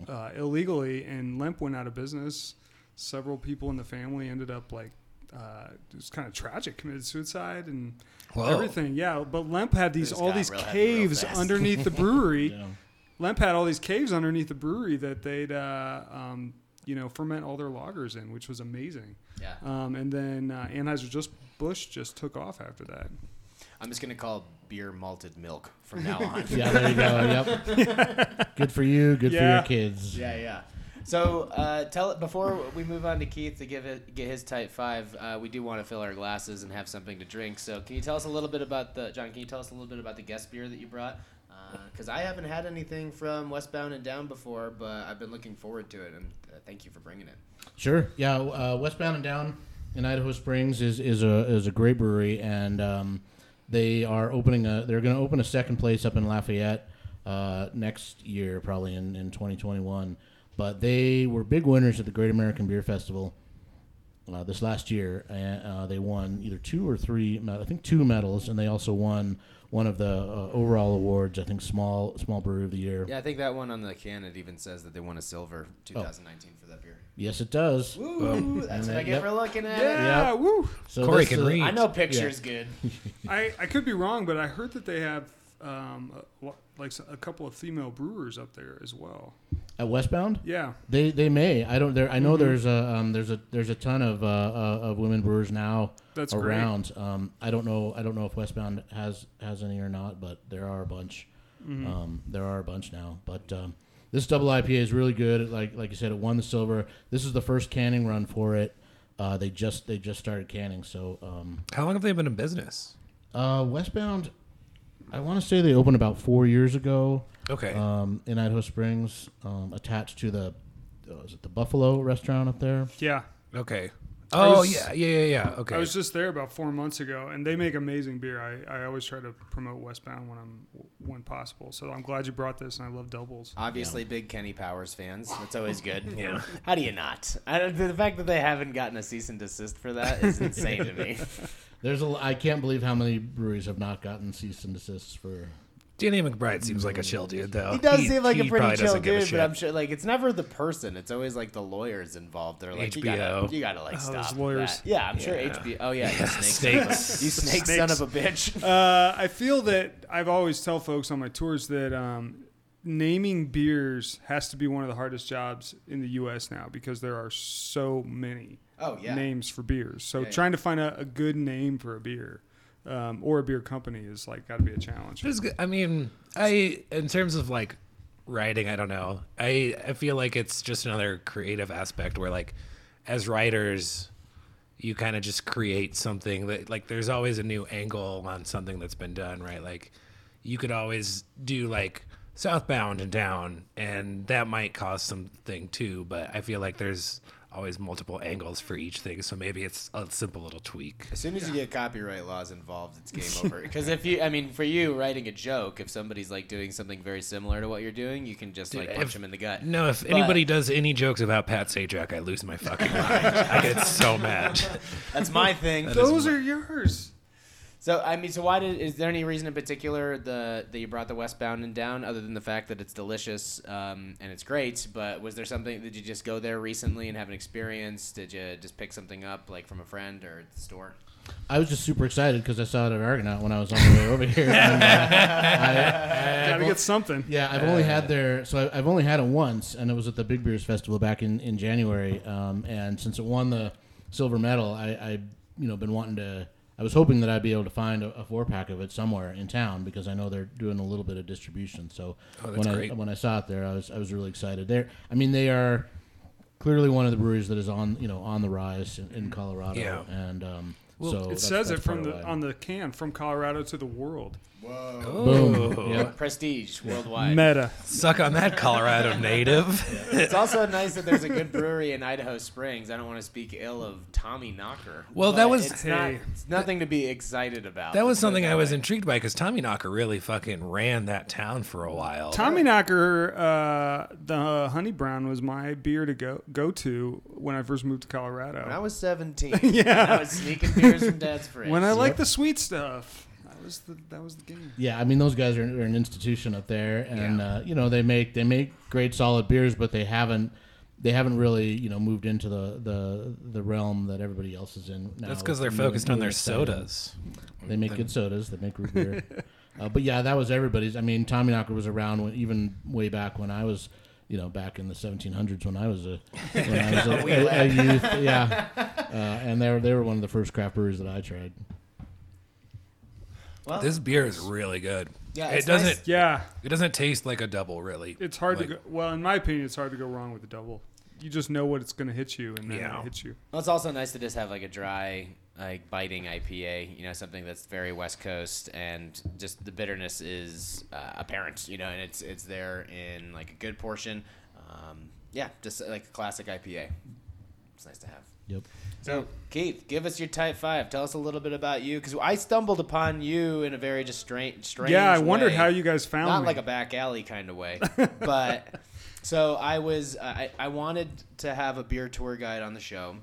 uh, illegally, and Lemp went out of business. Several people in the family ended up like uh, it was kind of tragic, committed suicide and Whoa. everything. Yeah, but Lemp had these all these caves underneath the brewery. yeah. Lemp had all these caves underneath the brewery that they'd. Uh, um, you know, ferment all their lagers in, which was amazing. Yeah. Um, and then uh, Anheuser-Busch just took off after that. I'm just going to call beer malted milk from now on. yeah, there you go. Yep. Good for you. Good yeah. for your kids. Yeah, yeah. So uh, tell before we move on to Keith to give it, get his type five, uh, we do want to fill our glasses and have something to drink. So can you tell us a little bit about the, John, can you tell us a little bit about the guest beer that you brought? Because uh, I haven't had anything from Westbound and Down before, but I've been looking forward to it, and uh, thank you for bringing it. Sure, yeah. Uh, Westbound and Down in Idaho Springs is, is a is a great brewery, and um, They are opening a. They're going to open a second place up in Lafayette uh, next year, probably in, in twenty twenty-one. But they were big winners at the Great American Beer Festival uh, this last year. And, uh, they won either two or three. I think two medals, and they also won one of the uh, overall awards. I think small small brewery of the year. Yeah, I think that one on the can it even says that they won a silver twenty nineteen oh. for that beer. Yes, it does. Woo! Um, that's what I get yep. for looking at. Yeah, yep. Woo! So Corey can uh, read. I know pictures yeah. good. I I could be wrong, but I heard that they have um a, like a couple of female brewers up there as well. At Westbound? Yeah. They they may. I don't. There. I know mm-hmm. there's a um there's a there's a ton of uh, uh of women brewers now. That's around. Great. Um, I don't know. I don't know if Westbound has has any or not, but there are a bunch. Mm-hmm. Um, there are a bunch now. But um, this double I P A is really good. Like like you said, it won the silver. This is the first canning run for it. Uh, they just they just started canning. So um, how long have they been in business? Uh, Westbound, I want to say they opened about four years ago. Okay. Um, in Idaho Springs, um, attached to the, oh, is it the Buffalo restaurant up there? Yeah. Okay. Oh, was, yeah, yeah, yeah, yeah. Okay. I was just there about four months ago, and they make amazing beer. I, I always try to promote Westbound when I'm when possible. So I'm glad you brought this, and I love doubles. Obviously, yeah. Big Kenny Powers fans. That's always good. Yeah. How do you not? I, the fact that they haven't gotten a cease and desist for that is insane to me. There's a. I can't believe how many breweries have not gotten cease and desists for. Danny McBride seems like a chill dude, though. He does he, seem like a pretty chill dude, but I'm sure, like, it's never the person. It's always, like, the lawyers involved. They're like, H B O. you gotta, you gotta like, oh, stop lawyers. That. Yeah, I'm yeah. sure H B O. Oh, yeah, yeah. Snakes. Snakes. You snake son of a bitch. Uh, I feel that I've always tell folks on my tours that um, naming beers has to be one of the hardest jobs in the U S now because there are so many oh, yeah. names for beers. So yeah, trying yeah. to find a, a good name for a beer. Um, or a beer company is like got to be a challenge. I mean, I in terms of like writing, I don't know. I, I feel like it's just another creative aspect where like as writers, you kind of just create something that like there's always a new angle on something that's been done, right? Like you could always do like Southbound and Down, and that might cause something too. But I feel like there's always multiple angles for each thing, so maybe it's a simple little tweak. As soon as yeah. you get copyright laws involved, it's game over. Because if you, I mean, for you writing a joke, if somebody's like doing something very similar to what you're doing, you can just Dude, like punch if, them in the gut. No, if but, anybody does any jokes about Pat Sajak, I lose my fucking mind. I get so mad. That's my thing. That Those are my... yours. So I mean, so why did? Is there any reason in particular the that you brought the Westbound and Down, other than the fact that it's delicious um, and it's great? But was there something? Did you just go there recently and have an experience? Did you just pick something up like from a friend or at the store? I was just super excited because I saw it at Argonaut when I was on the way over here. And, uh, I, I, Gotta get something. Yeah, I've uh, only had their so I, I've only had it once, and it was at the Big Beers Festival back in in January. Um, and since it won the silver medal, I, I you know been wanting to. I was hoping that I'd be able to find a, a four-pack of it somewhere in town because I know they're doing a little bit of distribution. So oh, when I great. when I saw it there, I was I was really excited. There, I mean, they are clearly one of the breweries that is on you know on the rise in, in Colorado. Yeah. And um, well, so it that's, says that's it from the on the can from Colorado to the world. Whoa! Oh. Boom! Yeah. Prestige worldwide. Meta. Suck on that, Colorado Native. Yeah. It's also nice that there's a good brewery in Idaho Springs. I don't want to speak ill of Tommyknocker. Well, that was it's, hey, not, it's nothing to be excited about. That was something I was intrigued by because Tommyknocker really fucking ran that town for a while. Tommyknocker, uh, the Honey Brown was my beer to go go to when I first moved to Colorado. When I was seventeen. Yeah, I was sneaking beers from Dad's fridge. When I yep. liked the sweet stuff. Was the, that was the game. Yeah, I mean those guys are, are an institution up there, and yeah. uh, you know they make they make great solid beers, but they haven't they haven't really you know moved into the the, the realm that everybody else is in now. That's because they're focused on their sodas. They make good sodas. They make root beer. uh, but yeah, that was everybody's. I mean, Tommyknocker was around when, even way back when I was. You know, back in the seventeen hundreds when I was a, when I was a, a, a youth, yeah, uh, and they were they were one of the first craft breweries that I tried. Well, this beer is really good. Yeah, it doesn't. Nice. Yeah, it doesn't taste like a double, really. It's hard like, to go. Well, in my opinion, it's hard to go wrong with a double. You just know what it's going to hit you, and then yeah. it hits you. Well, it's also nice to just have like a dry, like biting I P A. You know, something that's very West Coast, and just the bitterness is uh, apparent. You know, and it's it's there in like a good portion. Um, yeah, just like a classic I P A. It's nice to have. Yep. So, Keith, give us your type five. Tell us a little bit about you, because I stumbled upon you in a very just strange, strange way. Yeah, I wondered way. how you guys found Not me. Not like a back alley kind of way, but so I was I, I wanted to have a beer tour guide on the show,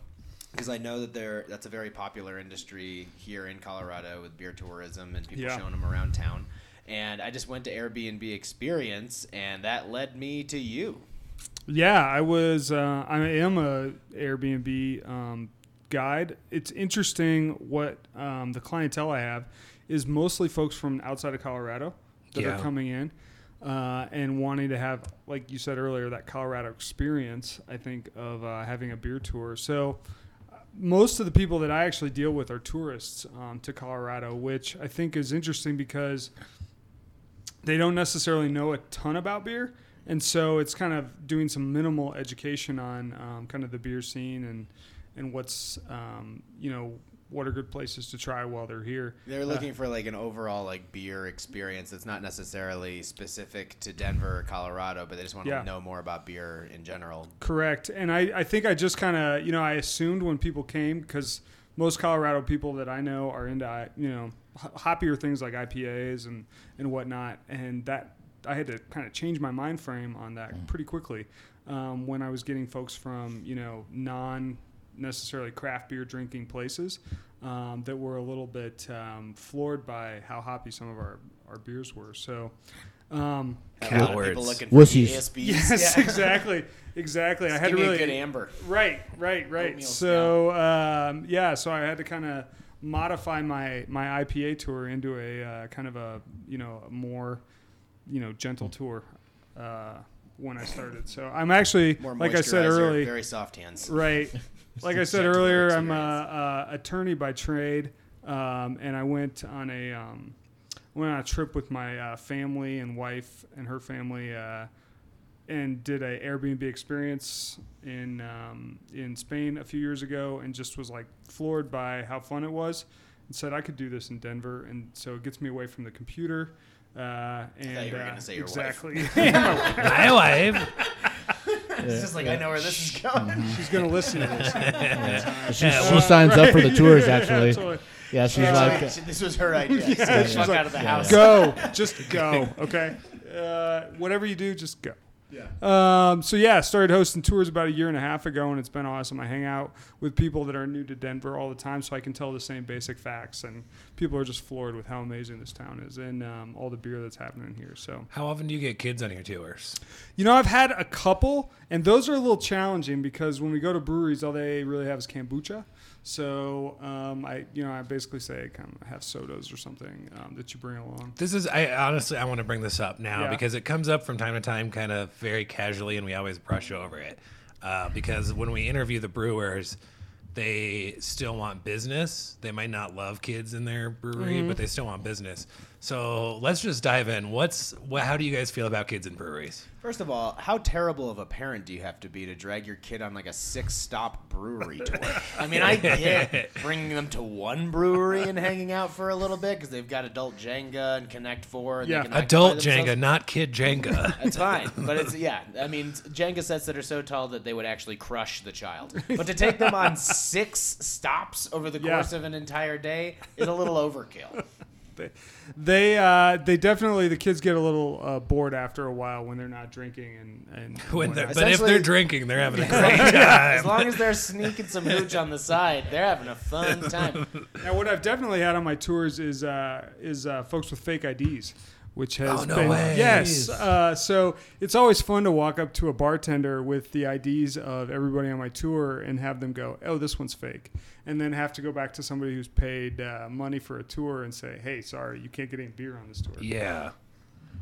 because I know that there that's a very popular industry here in Colorado with beer tourism and people yeah. showing them around town. And I just went to Airbnb Experience, and that led me to you. Yeah, I was. Uh, I am a Airbnb um, guide. It's interesting what um, the clientele I have is mostly folks from outside of Colorado that yeah. are coming in uh, and wanting to have, like you said earlier, that Colorado experience. I think of uh, having a beer tour. So uh, most of the people that I actually deal with are tourists um, to Colorado, which I think is interesting because they don't necessarily know a ton about beer. And so it's kind of doing some minimal education on um, kind of the beer scene and and what's, um, you know, what are good places to try while they're here. They're looking uh, for like an overall like beer experience that's not necessarily specific to Denver or Colorado, but they just want yeah. to know more about beer in general. Correct. And I, I think I just kind of, you know, I assumed when people came, because most Colorado people that I know are into, you know, hoppier things like I P As and, and whatnot. And that I had to kind of change my mind frame on that pretty quickly um, when I was getting folks from, you know, non necessarily craft beer drinking places um, that were a little bit um, floored by how hoppy some of our, our beers were. So, um, a lot of people looking for E S Bs. Yes, yeah. exactly. Exactly. Just I had to really a good amber. Right, right, right. Oatmeal so, um, yeah, so I had to kind of modify my, my I P A tour into a uh, kind of a, you know, a more, you know, gentle tour uh, when I started. So I'm actually, More like I said earlier, very soft hands. Right. Like I said earlier, I'm a, a attorney by trade, um, and I went on a um, went on a trip with my uh, family and wife and her family, uh, and did a Airbnb experience in um, in Spain a few years ago, and just was like floored by how fun it was, and said I could do this in Denver, and so it gets me away from the computer. Uh, and I thought you were uh, gonna say your exactly. wife. My wife. It's just like yeah. I know where this is going. Mm-hmm. She's gonna listen to this. Yeah. She, yeah, she well, signs right. up for the tours actually. Yeah, yeah she's yeah, like, like this was her idea. Yeah, so she's like, out of the yeah, house. Go, just go. Okay, uh, whatever you do, just go. Yeah. Um, so yeah, started hosting tours about a year and a half ago, and it's been awesome. I hang out with people that are new to Denver all the time, so I can tell the same basic facts, and people are just floored with how amazing this town is and um, all the beer that's happening here. So, how often do you get kids on your tours? You know, I've had a couple, and those are a little challenging because when we go to breweries, all they really have is kombucha. So um, I, you know, I basically say kind of have sodas or something um, that you bring along. This is, I honestly, I want to bring this up now yeah. because it comes up from time to time, kind of very casually, and we always brush over it uh, because when we interview the brewers, they still want business. They might not love kids in their brewery, mm-hmm. but they still want business. So let's just dive in. What's what, how do you guys feel about kids in breweries? First of all, how terrible of a parent do you have to be to drag your kid on like a six-stop brewery tour? I mean, I get bringing them to one brewery and hanging out for a little bit because they've got adult Jenga and Connect Four. And yeah, they can adult Jenga, not kid Jenga. That's fine, but it's yeah. I mean, Jenga sets that are so tall that they would actually crush the child. But to take them on six stops over the course yeah. of an entire day is a little overkill. They, they, uh, they definitely the kids get a little uh, bored after a while when they're not drinking and, and when they're, but if they're drinking, they're having a great time. As long as they're sneaking some hooch on the side, they're having a fun time. Now, what I've definitely had on my tours is uh, is uh, folks with fake I Ds, which has oh, no been way. yes. Uh, so it's always fun to walk up to a bartender with the I Ds of everybody on my tour and have them go, "Oh, this one's fake," and then have to go back to somebody who's paid uh, money for a tour and say, "Hey, sorry, you can't get any beer on this tour." Yeah,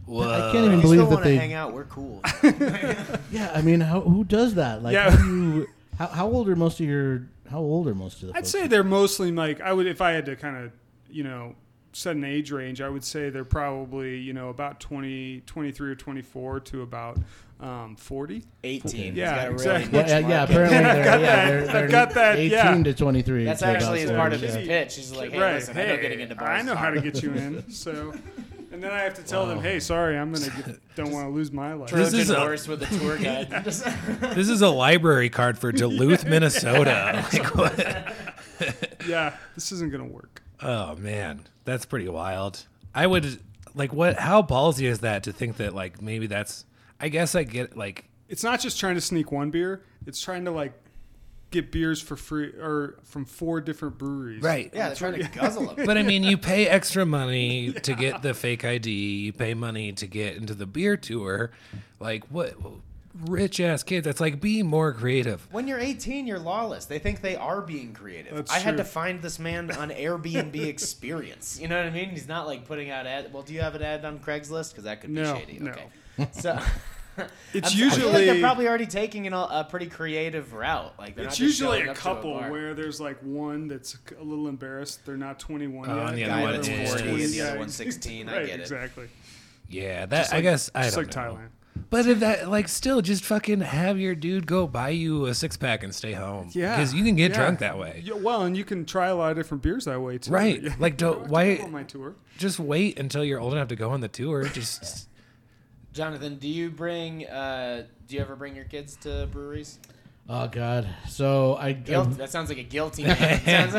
well, I can't even believe that they hang out. We're cool. yeah, I mean, how, who does that? Like, yeah. how, do you, how, how old are most of your? How old are most of the? I'd folks? say they're mostly like I would if I had to kind of you know. set an age range, I would say they're probably, you know, about twenty, twenty-three or twenty-four to about um, forty. eighteen. Yeah, really exactly. Yeah, yeah, yeah, apparently I've got yeah, that. I've got that. eighteen yeah. to twenty-three. That's actually his part of his pitch. He's like, hey, right. listen, hey, I know getting into bars. I know how to get you in. So, And then I have to tell wow. them, hey, sorry, I'm gonna get, don't want to lose my life. This Trojan is horse a, with a tour guide. This is a library card for Duluth, Minnesota. Like, what? Yeah, this isn't gonna work. Oh man, that's pretty wild. I would like what? How ballsy is that to think that like maybe that's? I guess I get like it's not just trying to sneak one beer. It's trying to like get beers for free or from four different breweries. Right. Yeah, they're trying to guzzle them. But I mean, you pay extra money yeah. to get the fake I D. You pay money to get into the beer tour. Like what? Rich ass kids. That's like, be more creative. When you're eighteen, you're lawless. They think they are being creative. That's I true. Had to find this man on Airbnb Experience. You know what I mean? He's not like putting out ad. Well, do you have an ad on Craigslist? Because that could be no, shady. No. Okay. So. It's I'm, usually I feel like they're probably already taking an, a pretty creative route. Like they're it's not usually a couple a where there's like one that's a little embarrassed they're not twenty-one. Uh, yet. Yeah, the other one's twenty, the other one's sixteen. Right, I get it exactly. Yeah, that just I like, guess I just don't like know. Thailand. But if that like still just fucking have your dude go buy you a six pack and stay home. Yeah, because you can get yeah. drunk that way. Yeah, well, and you can try a lot of different beers that way too. Right, yeah. Like don't, don't why on my tour. Just wait until you're old enough to go on the tour. Just. Jonathan, do you bring? Uh, do you ever bring your kids to breweries? Oh God! So I Guilt, um, that sounds like a guilty man.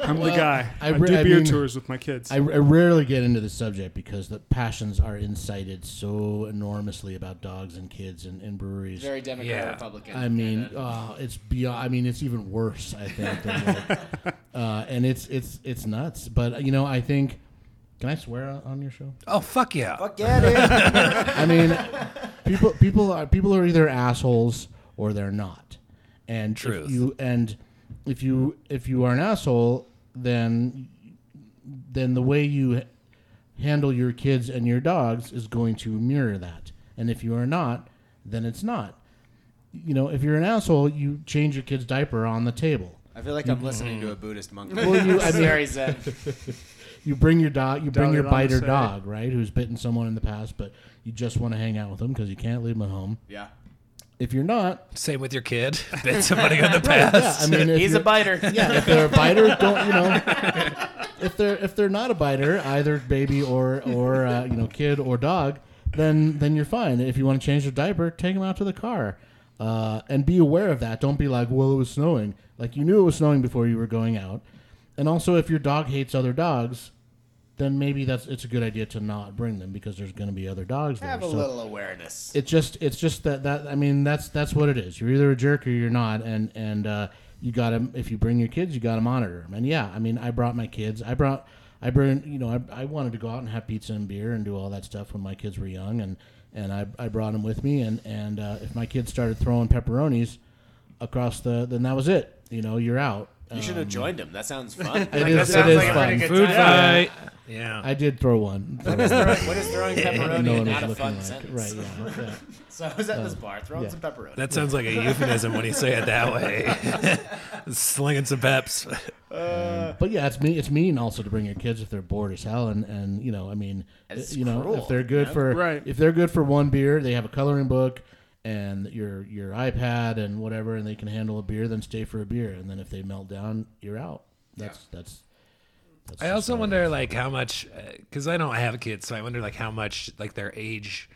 I'm well, the guy. I, I do I beer mean, tours with my kids. I, I rarely get into the subject because the passions are incited so enormously about dogs and kids and, and breweries. Very Democrat yeah. Republican. I mean, oh, it's beyond. I mean, it's even worse. I think. Than like, uh, and it's it's it's nuts. But you know, I think. Can I swear on your show? Oh fuck yeah! Fuck yeah, dude. I mean, people people are people are either assholes or they're not. And Truth. If you and if you if you are an asshole, then then the way you handle your kids and your dogs is going to mirror that. And if you are not, then it's not. You know, if you're an asshole, you change your kid's diaper on the table. I feel like I'm mm-hmm. listening to a Buddhist monk. Well, you, I mean, very zen. You bring your dog, you bring Dolly your biter dog, right? Who's bitten someone in the past, but you just want to hang out with them because you can't leave them at home. Yeah. If you're not, same with your kid, bit somebody in the past. Yeah, I mean, he's a biter. Yeah. If they're a biter, don't you know? If they're if they're not a biter, either baby or or uh, you know kid or dog, then then you're fine. If you want to change their diaper, take them out to the car, uh, and be aware of that. Don't be like, well, it was snowing. Like you knew it was snowing before you were going out. And also, if your dog hates other dogs, then maybe that's it's a good idea to not bring them because there's going to be other dogs there. Have a so little awareness. It's just it's just that, that I mean that's that's what it is. You're either a jerk or you're not, and and uh, you got to if you bring your kids, you got to monitor them. And yeah, I mean I brought my kids. I brought I bring you know I I wanted to go out and have pizza and beer and do all that stuff when my kids were young, and and I I brought them with me, and and uh, if my kids started throwing pepperonis across the then that was it. You know you're out. You should have joined him. That sounds fun. It like, is, that sounds it like is a fun. Food fight. Yeah. yeah. I did throw one. What is throwing, what is throwing pepperoni no and not a fun like. Sentence? Right, yeah. Right, yeah. So I was at uh, this bar throwing yeah. some pepperoni. That sounds like a euphemism when you say it that way. Slinging some peps. Uh, um, but yeah, it's mean, it's mean also to bring your kids if they're bored as hell. And, and you know, I mean, you know, cruel, if they're good man. for right. if they're good for one beer, they have a coloring book. And your your iPad and whatever, and they can handle a beer, then stay for a beer. And then if they melt down, you're out. That's yeah. that's. that's I also wonder like how much, because I don't have kids, so I wonder like how much like their age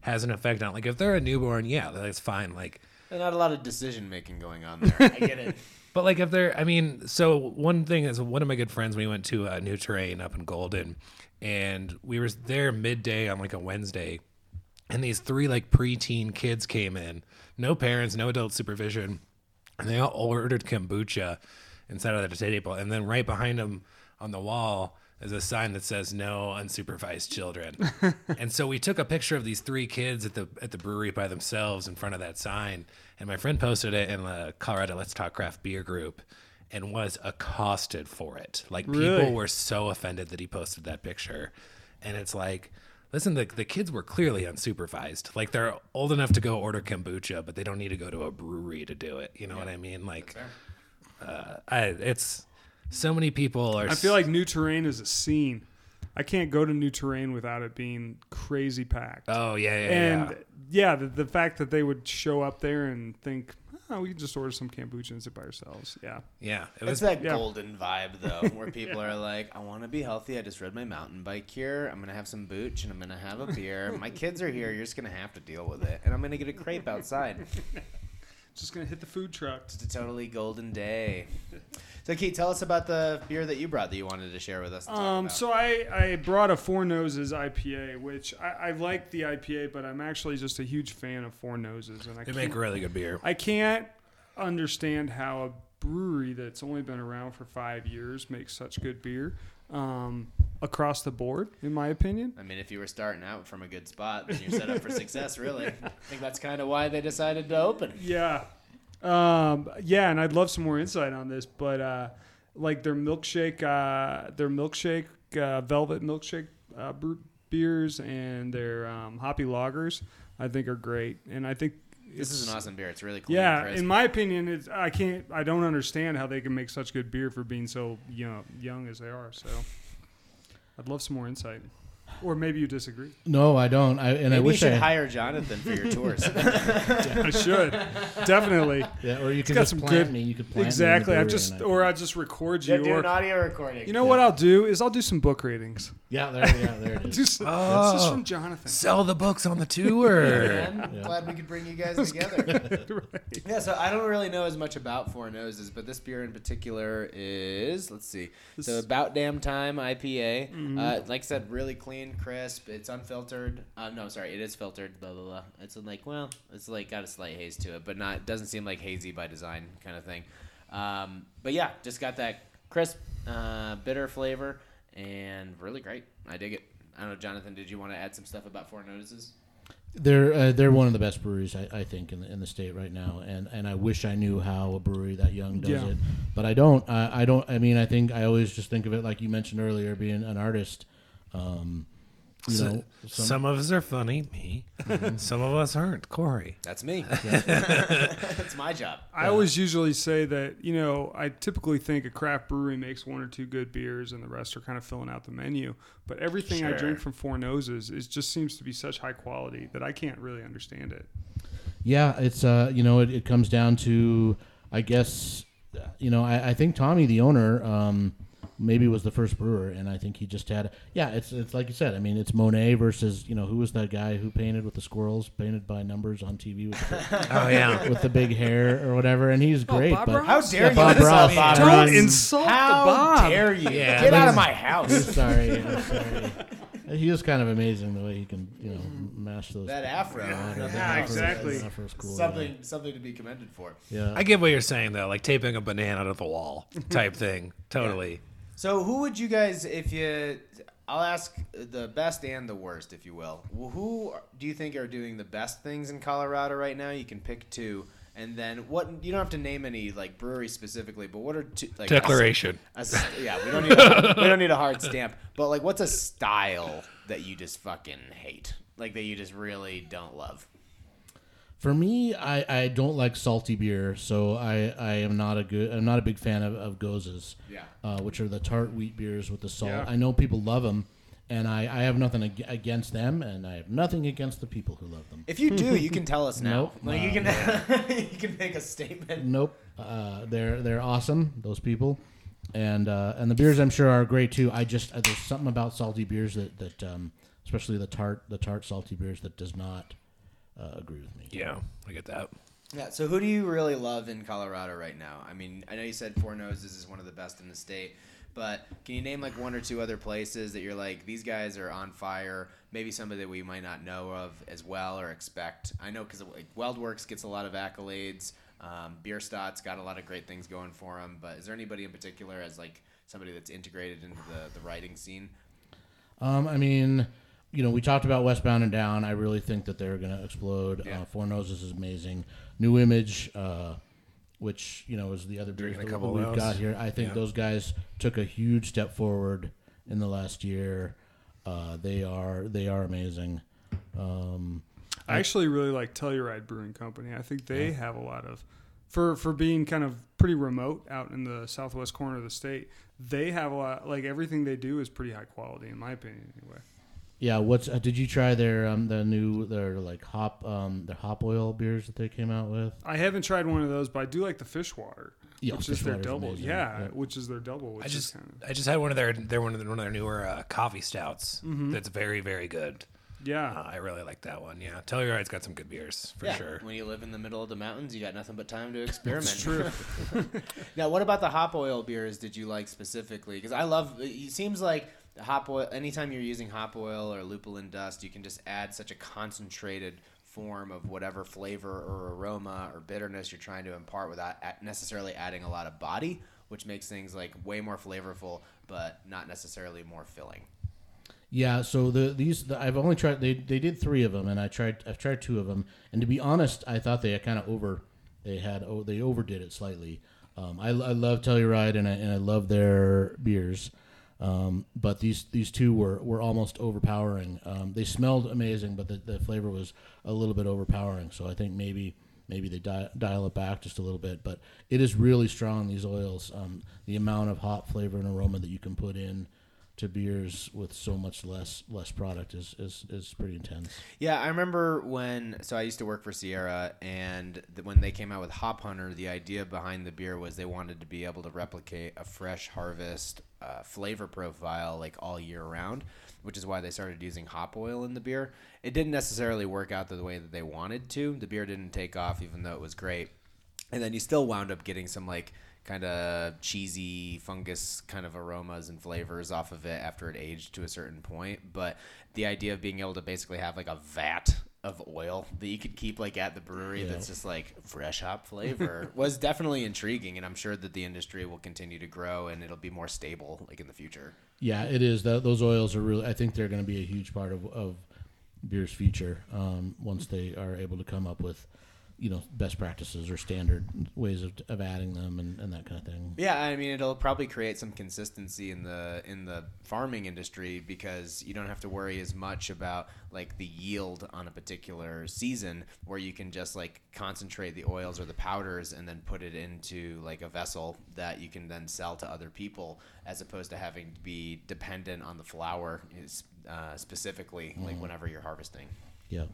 has an effect on. Like if they're a newborn, yeah, that's fine. Like there's not a lot of decision making going on there. I get it. But like if they're, I mean, so one thing is one of my good friends. We went to uh, New Terrain up in Golden, and we were there midday on like a Wednesday. And these three like preteen kids came in, no parents, no adult supervision, and they all ordered kombucha inside of the table. And then right behind them on the wall is a sign that says "No unsupervised children." And so we took a picture of these three kids at the at the brewery by themselves in front of that sign. And my friend posted it in the Colorado Let's Talk Craft Beer group, and was accosted for it. Like really? People were so offended that he posted that picture, and it's like. Listen, the, the kids were clearly unsupervised. Like, they're old enough to go order kombucha, but they don't need to go to a brewery to do it. You know yeah, what I mean? Like, uh, I, it's so many people are... I feel like New Terrain is a scene. I can't go to New Terrain without it being crazy packed. Oh, yeah, yeah, and, yeah. And, yeah, the, the fact that they would show up there and think, oh, we can just order some kombucha and sit by ourselves. Yeah. Yeah. It was it's that yeah. golden vibe, though, where people yeah. are like, I want to be healthy. I just rode my mountain bike here. I'm going to have some booch and I'm going to have a beer. My kids are here. You're just going to have to deal with it. And I'm going to get a crepe outside. Just going to hit the food truck. It's a totally golden day. So, Keith, tell us about the beer that you brought that you wanted to share with us. Um, so I, I brought a Four Noses I P A, which I, I like the I P A, but I'm actually just a huge fan of Four Noses. And I They make really good beer. I can't understand how a brewery that's only been around for five years makes such good beer. Um, across the board, in my opinion. I mean, if you were starting out from a good spot, then you're set up for success, really. Yeah. I think that's kind of why they decided to open. Yeah. Um, yeah, and I'd love some more insight on this, but uh, like their milkshake, uh, their milkshake, uh, velvet milkshake uh, beers and their um, hoppy lagers, I think are great. And I think this is an awesome beer. It's really cool. Yeah, in my opinion, it's, I can't. I don't understand how they can make such good beer for being so you know, young as they are. So, I'd love some more insight. Or maybe you disagree. No, I don't. I, and maybe I wish you should I had... hire Jonathan for your tours. I should definitely. Yeah, or you can just plant good... me. You could plant exactly. Me in the brewery. I've just or I'll just record you. Yeah, do or... an audio recording. You know yeah. what I'll do is I'll do some book ratings. Yeah, there, yeah, there it is. Just, oh, this is from Jonathan. Sell the books on the tour. yeah. Yeah. Glad we could bring you guys together. Right. Yeah, so I don't really know as much about Four Noses, but this beer in particular is let's see, this... the About Damn Time I P A. Mm-hmm. Uh, like I said, really clean. Crisp, it's unfiltered. Uh, no, sorry, it is filtered. Blah blah blah. It's like well, it's like got a slight haze to it, but not doesn't seem like hazy by design kind of thing. Um, but yeah, just got that crisp, uh, bitter flavor, and really great. I dig it. I don't know, Jonathan. Did you want to add some stuff about Four Noses? They're uh, they're one of the best breweries I, I think in the, in the state right now, and and I wish I knew how a brewery that young does yeah. it, but I don't. I, I don't. I mean, I think I always just think of it like you mentioned earlier, being an artist. Um, You so, know, some, some of us are funny, me. Mm-hmm. Some of us aren't, Corey. That's me. That's my job. I yeah. always usually say that, you know, I typically think a craft brewery makes one or two good beers and the rest are kind of filling out the menu. But everything sure. I drink from Four Noses is just seems to be such high quality that I can't really understand it. Yeah, it's, uh, you know, it, it comes down to, I guess, you know, I, I think Tommy, the owner, um, maybe was the first brewer, and I think he just had... Yeah, it's it's like you said. I mean, it's Monet versus, you know, who was that guy who painted with the squirrels, painted by numbers on T V with the, oh, yeah. with the big hair or whatever, and he's oh, great. Bob but How dare yeah, you? Bob Ross. Bob Don't Ross. insult How the Bob. How dare you? Yeah, Get out of my house. I'm sorry. I'm sorry. He is kind of amazing the way he can, you know, mash those. That afro. Yeah, yeah, yeah exactly. Afro's cool, something, yeah. something to be commended for. Yeah. I get what you're saying, though, like taping a banana to the wall type thing. Totally. Yeah. So who would you guys, if you, I'll ask the best and the worst, if you will. Who do you think are doing the best things in Colorado right now? You can pick two. And then what, you don't have to name any like breweries specifically, but what are two? Like Declaration. A, a, yeah, we don't, need a, we don't need a hard stamp. But like what's a style that you just fucking hate? Like that you just really don't love? For me, I, I don't like salty beer, so I, I am not a good I'm not a big fan of, of gozes, yeah. uh, which are the tart wheat beers with the salt. Yeah. I know people love them, and I, I have nothing ag- against them, and I have nothing against the people who love them. If you do, you can tell us now. Nope, like uh, you can yeah. you can make a statement. Nope, uh, they're they're awesome, those people, and uh, and the beers I'm sure are great too. I just uh, there's something about salty beers that that um, especially the tart the tart salty beers that does not. Uh, agree with me. Yeah, I get that. Yeah, so who do you really love in Colorado right now? I mean, I know you said Four Noses is one of the best in the state, but can you name like one or two other places that you're like, these guys are on fire, maybe somebody that we might not know of as well or expect? I know because like, Weldworks gets a lot of accolades. Um, Bierstadt's got a lot of great things going for them, but is there anybody in particular as like somebody that's integrated into the, the writing scene? Um, I mean... You know, we talked about Westbound and Down. I really think that they're going to explode. Yeah. Uh, Four Noses is amazing. New Image, uh, which, you know, is the other beer that we've got here. I think yeah. those guys took a huge step forward in the last year. Uh, they are they are amazing. Um, I actually really like Telluride Brewing Company. I think they yeah. have a lot of... For for being kind of pretty remote out in the southwest corner of the state, they have a lot... Like, everything they do is pretty high quality, in my opinion, anyway. Yeah, what's uh, did you try their um the new their like hop um their hop oil beers that they came out with? I haven't tried one of those, but I do like the fish water, yeah, which, is their double, yeah, yeah. which is their double. Yeah, which I just, is their double. I just I just had one of their their one of, the, one of their newer uh, coffee stouts. Mm-hmm. That's very very good. Yeah, uh, I really like that one. Yeah, Telluride's got some good beers for yeah. sure. When you live in the middle of the mountains, you got nothing but time to experiment. That's true. Now, what about the hop oil beers? Did you like specifically? Because I love. It seems like hop oil. Anytime you're using hop oil or lupulin dust, you can just add such a concentrated form of whatever flavor or aroma or bitterness you're trying to impart without necessarily adding a lot of body, which makes things like way more flavorful, but not necessarily more filling. Yeah, so the these the, I've only tried they they did three of them, and I tried I've tried two of them, and to be honest, I thought they kind of over they had oh, they overdid it slightly. Um, I, I love Telluride and I and I love their beers, um, but these these two were, were almost overpowering. Um, they smelled amazing, but the, the flavor was a little bit overpowering. So I think maybe maybe they di- dial it back just a little bit. But it is really strong, these oils. Um, the amount of hop flavor and aroma that you can put in to beers with so much less less product is, is, is pretty intense. Yeah, I remember when, so I used to work for Sierra, and the, when they came out with Hop Hunter, the idea behind the beer was they wanted to be able to replicate a fresh harvest uh, flavor profile like all year round, which is why they started using hop oil in the beer. It didn't necessarily work out the way that they wanted to. The beer didn't take off, even though it was great. And then you still wound up getting some like kind of cheesy fungus kind of aromas and flavors off of it after it aged to a certain point. But the idea of being able to basically have like a vat of oil that you could keep like at the brewery yeah. that's just like fresh hop flavor was definitely intriguing. And I'm sure that the industry will continue to grow and it'll be more stable like in the future. Yeah, it is. That, those oils are really, I think they're going to be a huge part of, of beer's future um, once they are able to come up with, you know, best practices or standard ways of, of adding them and, and that kind of thing. Yeah, I mean, it'll probably create some consistency in the in the farming industry because you don't have to worry as much about like the yield on a particular season, where you can just like concentrate the oils or the powders and then put it into like a vessel that you can then sell to other people, as opposed to having to be dependent on the flour is uh, specifically mm. like whenever you're harvesting. Yeah.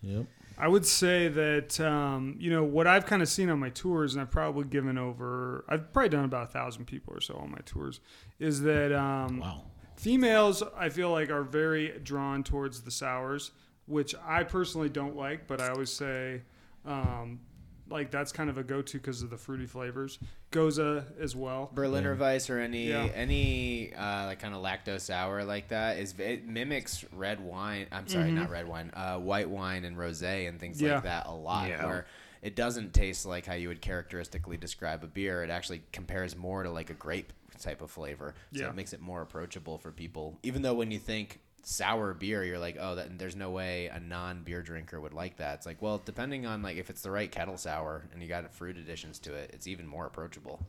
Yep. I would say that, um, you know, what I've kind of seen on my tours, and I've probably given over, I've probably done about a thousand people or so on my tours, is that um, wow. females, I feel like, are very drawn towards the sours, which I personally don't like, but I always say, um, like, that's kind of a go-to because of the fruity flavors. Goza as well. Berliner yeah. Weiss or any yeah. any uh, like kind of lactose sour like that is it mimics red wine. I'm sorry, mm-hmm. not red wine. Uh, white wine and rosé and things yeah. like that a lot. Yeah. Where it doesn't taste like how you would characteristically describe a beer. It actually compares more to like a grape type of flavor. So yeah. it makes it more approachable for people. Even though when you think sour beer, you're like, oh, that, there's no way a non-beer drinker would like that. It's like, well, depending on like if it's the right kettle sour and you got fruit additions to it, it's even more approachable.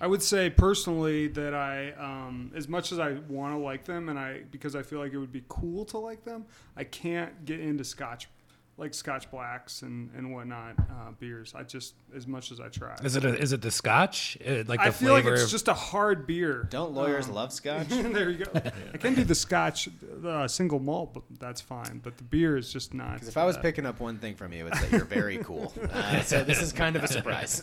I would say personally that I, um, as much as I want to like them, and I because I feel like it would be cool to like them, I can't get into Scotch, like Scotch blacks and and whatnot uh, beers. I just as much as I try. Is it a, is it the Scotch? It, like the I feel flavor like it's of... just a hard beer. Don't lawyers um, love Scotch? There you go. Yeah. I can do the Scotch, the single malt, but that's fine. But the beer is just not. Because if I was that. picking up one thing from you, it's that you're very cool. Uh, so this is kind of a surprise.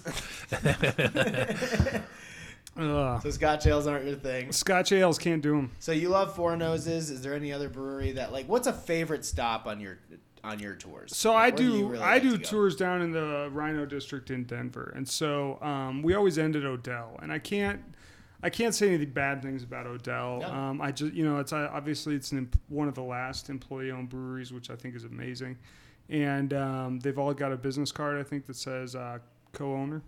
Uh, so Scotch ales aren't your thing. Scotch ales, can't do them. So you love Four Noses. Is there any other brewery that like? What's a favorite stop on your? on your tours? So like, I do, really I like do tours down in the RiNo district in Denver. And so, um, we always end at Odell, and I can't, I can't say any bad things about Odell. No. Um, I just, you know, it's, obviously it's an, one of the last employee owned breweries, which I think is amazing. And, um, they've all got a business card, I think, that says, uh, co-owner,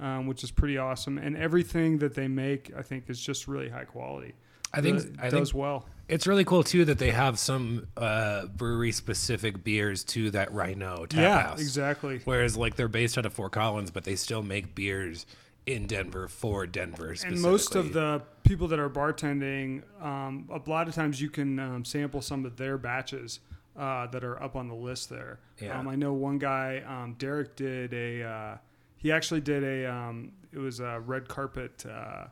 um, which is pretty awesome. And everything that they make, I think, is just really high quality. I think it I does think well. It's really cool too that they have some uh, brewery specific beers to that RiNo tap yeah, house. Yeah, exactly. Whereas like they're based out of Fort Collins, but they still make beers in Denver for Denver specifically. And most of the people that are bartending, um, a lot of times you can um, sample some of their batches uh, that are up on the list there. Yeah. Um, I know one guy, um, Derek, did a. Uh, he actually did a. Um, it was a red carpet uh,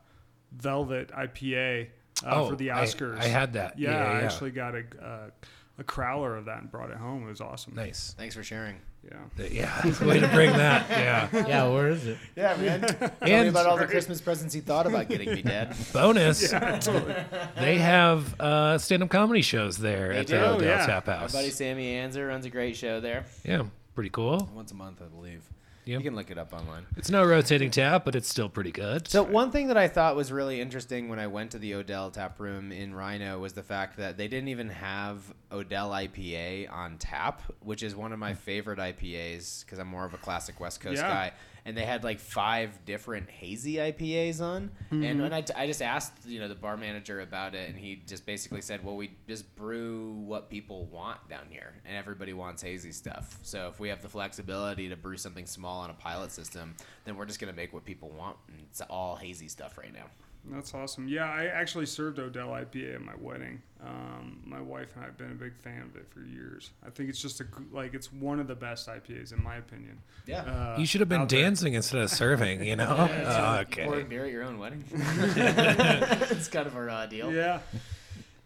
velvet I P A. uh, oh, for the Oscars. I, I had that. Yeah, yeah, yeah, I actually got a uh, a crowler of that and brought it home. It was awesome. Nice. Thanks for sharing. Yeah. Yeah. Way to bring that. Yeah. Yeah. Where is it? Yeah, man. Tell and me about all the Christmas presents he thought about getting me, Dad. Bonus. Yeah, totally. They have uh, stand-up comedy shows there they at do. the Odell yeah. Tap House. My buddy Sammy Anzer runs a great show there. Yeah. Pretty cool. Once a month, I believe. Yep. You can look it up online. It's no Rotating Tap, but it's still pretty good. So one thing that I thought was really interesting when I went to the Odell Tap Room in RiNo was the fact that they didn't even have Odell I P A on tap, which is one of my favorite I P As because I'm more of a classic West Coast yeah. guy. And they had like five different hazy I P As on. Mm-hmm. And when I, t- I just asked you know the bar manager about it, and he just basically said, well, we just brew what people want down here, and everybody wants hazy stuff. So if we have the flexibility to brew something small on a pilot system, then we're just going to make what people want. And it's all hazy stuff right now. That's awesome. Yeah, I actually served Odell I P A at my wedding. Um, my wife and I have been a big fan of it for years. I think it's just a, like it's one of the best I P As in my opinion. Yeah. Uh, you should have been dancing there. Instead of serving, you know? yeah, oh, okay. Pouring beer at your own wedding. It's kind of a raw deal. Yeah.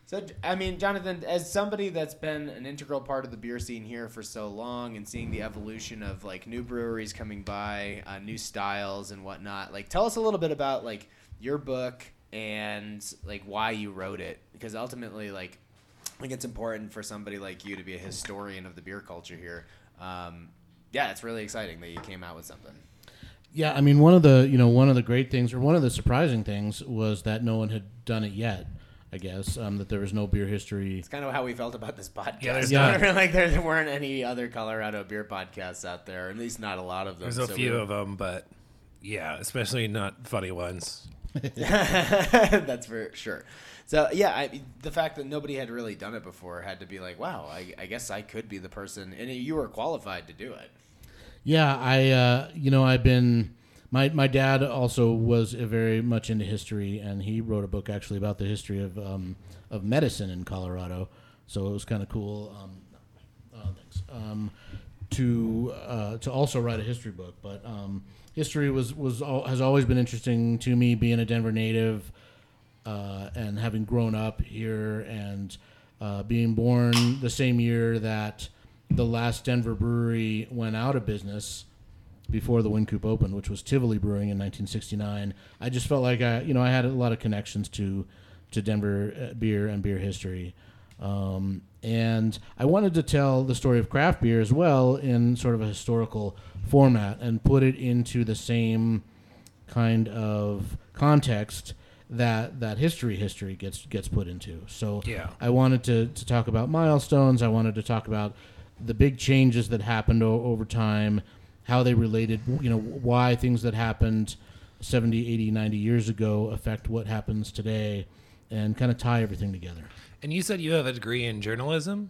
So, I mean, Jonathan, as somebody that's been an integral part of the beer scene here for so long and seeing the evolution of, like, new breweries coming by, uh, new styles and whatnot, like, tell us a little bit about, like, your book and, like, why you wrote it. Because ultimately, like, I think it's important for somebody like you to be a historian of the beer culture here. Um, yeah, it's really exciting that you came out with something. Yeah, I mean, one of the, you know, one of the great things or one of the surprising things was that no one had done it yet. I guess, um, that there was no beer history. It's kind of how we felt about this podcast. Yeah, yeah. Like there weren't any other Colorado beer podcasts out there, at least not a lot of them. There's a so few we... of them, but yeah, especially not funny ones. That's for sure. So, yeah, I, the fact that nobody had really done it before had to be like, wow, I, I guess I could be the person. And you were qualified to do it. Yeah, I, uh, you know, I've been... My my dad also was very much into history, and he wrote a book actually about the history of um, of medicine in Colorado. So it was kind of cool um, uh, thanks, um, to uh, to also write a history book. But um, history was was all, has always been interesting to me, being a Denver native uh, and having grown up here and uh, being born the same year that the last Denver brewery went out of business. Before the Wincoop opened, which was Tivoli Brewing in nineteen sixty-nine. I just felt like I, you know, I had a lot of connections to, to Denver beer and beer history. Um, and I wanted to tell the story of craft beer as well in sort of a historical format and put it into the same kind of context that, that history history gets, gets put into. So yeah. I wanted to, to talk about milestones. I wanted to talk about the big changes that happened o- over time, how they related, you know, why things that happened seventy, eighty, ninety years ago affect what happens today and kind of tie everything together. And you said you have a degree in journalism?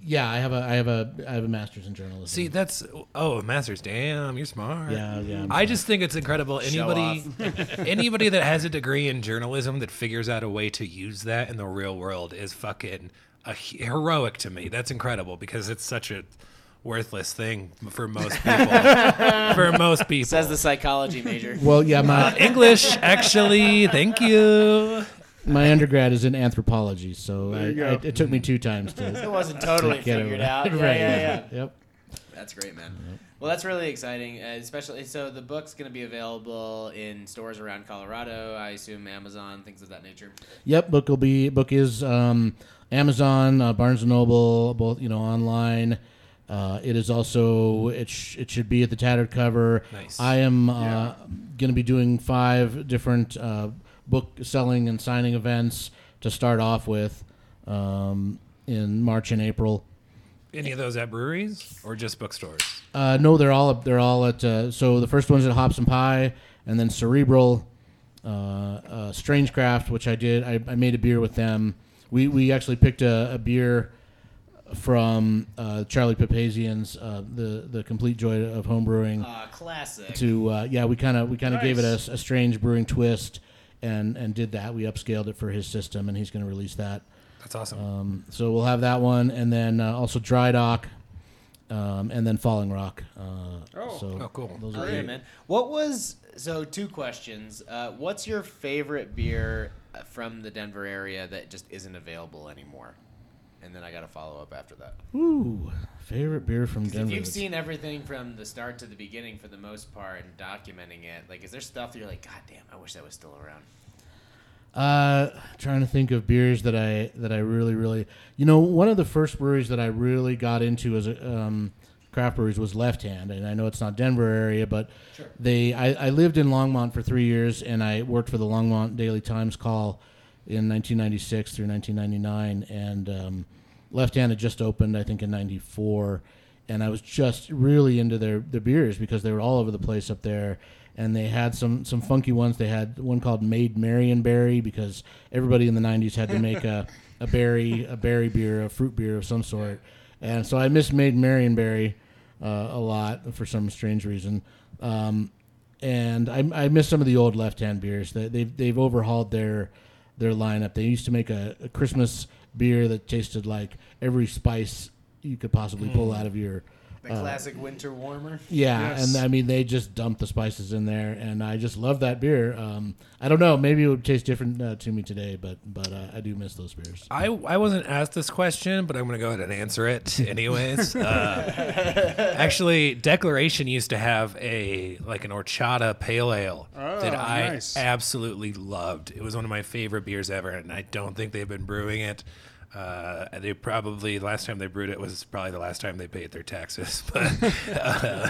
Yeah, I have a I have a I have a master's in journalism. See, that's oh, a master's. Damn, you're smart. Yeah, yeah. I'm I smart. just think it's incredible anybody anybody that has a degree in journalism that figures out a way to use that in the real world is fucking a, heroic to me. That's incredible because it's such a worthless thing for most people. For most people. Says the psychology major. Well, yeah, my... Uh, English, actually. Thank you. My undergrad is in anthropology, so I, I, it took me two times to... It wasn't totally to figured out. Yeah, right. yeah, yeah, yeah. Yep. That's great, man. Yep. Well, that's really exciting, uh, especially... So the book's going to be available in stores around Colorado, I assume Amazon, things of that nature. Yep, book will be... Book is um, Amazon, uh, Barnes and Noble, both, you know, online... Uh, it is also it sh- it should be at the tattered cover. Nice. I am uh, yeah. going to be doing five different uh, book selling and signing events to start off with um, in March and April. Any of those at breweries or just bookstores? Uh, no, they're all they're all at. Uh, so the first one's at Hops and Pie, and then Cerebral, uh, uh, Strange Craft, which I did. I, I made a beer with them. We we actually picked a, a beer. From uh, Charlie Papazian's uh, the the Complete Joy of Homebrewing, uh, classic. To uh, yeah, we kind of we kind of nice. gave it a, a strange brewing twist, and, and did that. We upscaled it for his system, and he's going to release that. That's awesome. Um, so we'll have that one, and then uh, also Dry Dock um, and then Falling Rock. Uh, oh. So oh, cool. Those are oh, yeah, man. What was, so two questions. Uh, what's your favorite beer from the Denver area that just isn't available anymore? And then I got a follow-up after that. Ooh, favorite beer from Denver. If you've seen everything from the start to the beginning for the most part and documenting it, like, is there stuff that you're like, God damn, I wish that was still around? Uh, trying to think of beers that I that I really, really... You know, one of the first breweries that I really got into as a, um, craft breweries was Left Hand. And I know it's not Denver area, but sure. they I, I lived in Longmont for three years, and I worked for the Longmont Daily Times Call in nineteen ninety-six through nineteen ninety-nine, and um, Left Hand had just opened, I think, in ninety-four, and I was just really into their, their beers because they were all over the place up there, and they had some, some funky ones. They had one called Made Marionberry because everybody in the nineties had to make a, a berry a berry beer, a fruit beer of some sort, and so I miss Made Marionberry uh, a lot for some strange reason. Um, and I, I miss some of the old Left Hand beers. They, they've, they've overhauled their... their lineup. They used to make a, a Christmas beer that tasted like every spice you could possibly mm. pull out of your... The uh, classic winter warmer. Yeah, yes. And I mean, they just dumped the spices in there, and I just love that beer. Um, I don't know, maybe it would taste different uh, to me today, but but uh, I do miss those beers. I, I wasn't asked this question, but I'm going to go ahead and answer it anyways. uh, actually, Declaration used to have a like an horchata pale ale oh, that I nice. absolutely loved. It was one of my favorite beers ever, and I don't think they've been brewing it. Uh, they probably, the last time they brewed it was probably the last time they paid their taxes, but uh,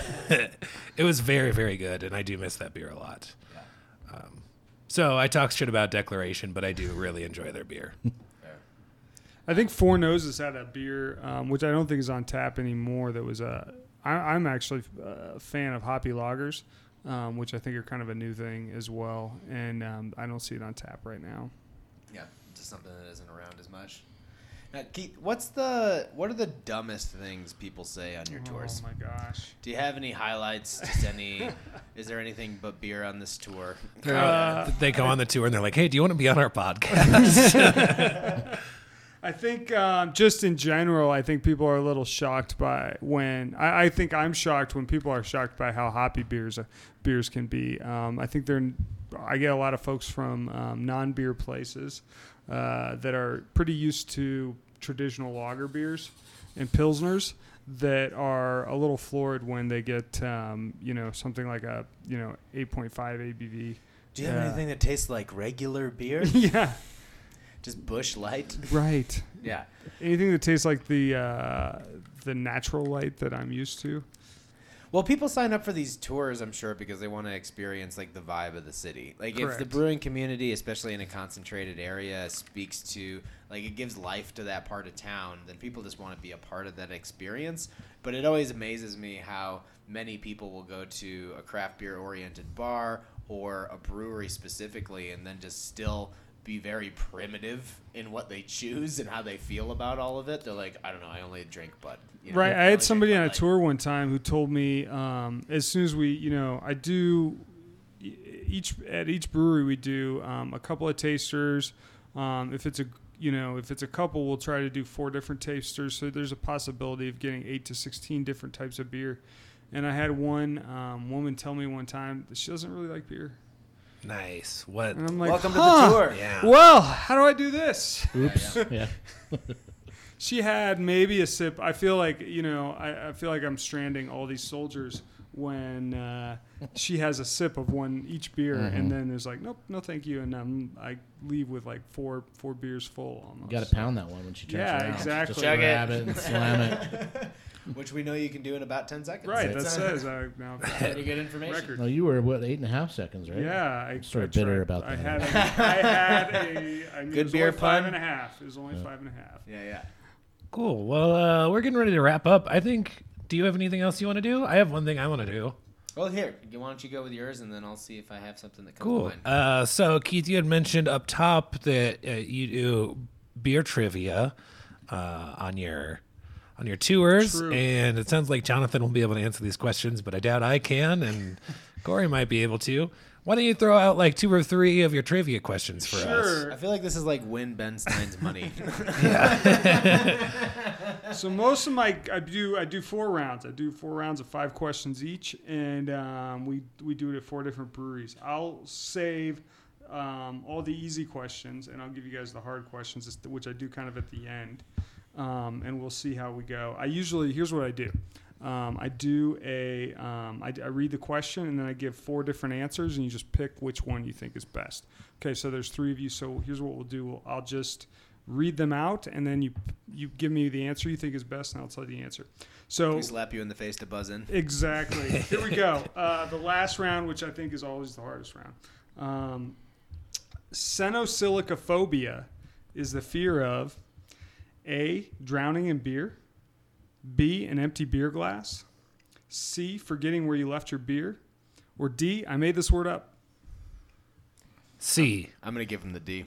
it was very, very good, and I do miss that beer a lot. Yeah. Um, so I talk shit about Declaration, but I do really enjoy their beer. Fair. I think Four Noses had a beer, um, which I don't think is on tap anymore, that was a, I, I'm actually a fan of hoppy lagers, um, which I think are kind of a new thing as well, and um, I don't see it on tap right now. Yeah, just something that isn't around as much. Now, Keith, what's the what are the dumbest things people say on your tours? Oh my gosh! Do you have any highlights? Just any? Is there anything but beer on this tour? Uh, they go on the tour and they're like, "Hey, do you want to be on our podcast?" I think um, just in general, I think people are a little shocked by when I, I think I'm shocked when people are shocked by how hoppy beers uh, beers can be. Um, I think they're I get a lot of folks from um, non-beer places. Uh, that are pretty used to traditional lager beers and pilsners that are a little floored when they get, um, you know, something like a, you know, eight point five A B V. Do you uh, have anything that tastes like regular beer? Yeah. Just Busch Light? Right. Yeah. Anything that tastes like the uh, the natural light that I'm used to. Well, people sign up for these tours, I'm sure, because they want to experience like the vibe of the city. Like Correct. If the brewing community, especially in a concentrated area, speaks to like it gives life to that part of town, then people just want to be a part of that experience. But it always amazes me how many people will go to a craft beer oriented bar or a brewery specifically and then just still be very primitive in what they choose and how they feel about all of it. They're like, I don't know, I only drink Bud. You know, right. I had somebody on a tour one time who told me, um, as soon as we, you know, I do each at each brewery we do um, a couple of tasters. Um, if it's a, you know, if it's a couple, we'll try to do four different tasters. So there's a possibility of getting eight to sixteen different types of beer. And I had one um, woman tell me one time that she doesn't really like beer. Nice. What? And I'm like, welcome huh, to the tour. Yeah. Well, how do I do this? Oops. Yeah. She had maybe a sip. I feel like, you know, I, I feel like I'm stranding all these soldiers when uh, she has a sip of one each beer, mm-hmm. and then there's like, nope, no, thank you, and um, I leave with like four four beers full. Almost. You got to pound that one when she turns yeah, around. Yeah, exactly. Just Chug grab it. it and slam it. Which we know you can do in about ten seconds. Right, that says uh, now pretty good information. Record. No, you were what eight and a half seconds, right? Yeah, I, I'm sort of bitter tried. about that. I had, a, I had a I mean, good beer pun. Five and a half. It was only yeah. five and a half. Yeah, yeah. Cool. Well, uh, we're getting ready to wrap up. I think. Do you have anything else you want to do? I have one thing I want to do. Well, here, why don't you go with yours, and then I'll see if I have something that comes cool. to mind. Uh, so, Keith, you had mentioned up top that uh, you do beer trivia uh, on your. on your tours, True. and it sounds like Jonathan will be able to answer these questions, but I doubt I can, and Corey might be able to. Why don't you throw out like two or three of your trivia questions for sure. us? I feel like this is like win Ben Stein's money. So most of my I do I do four rounds. I do four rounds of five questions each, and um, we we do it at four different breweries. I'll save um, all the easy questions, and I'll give you guys the hard questions, which I do kind of at the end, um, and we'll see how we go. I usually here's what I do. Um, I do a, um, I, I read the question and then I give four different answers and you just pick which one you think is best. Okay, so there's three of you. So here's what we'll do. We'll, I'll just read them out and then you you give me the answer you think is best and I'll tell you the answer. So we slap you in the face to buzz in. Exactly. Here we go. Uh, the last round, which I think is always the hardest round. Um, Cenosilicophobia is the fear of A, drowning in beer. B, an empty beer glass. C, forgetting where you left your beer. Or D, I made this word up. C. I'm, I'm going to give him the D.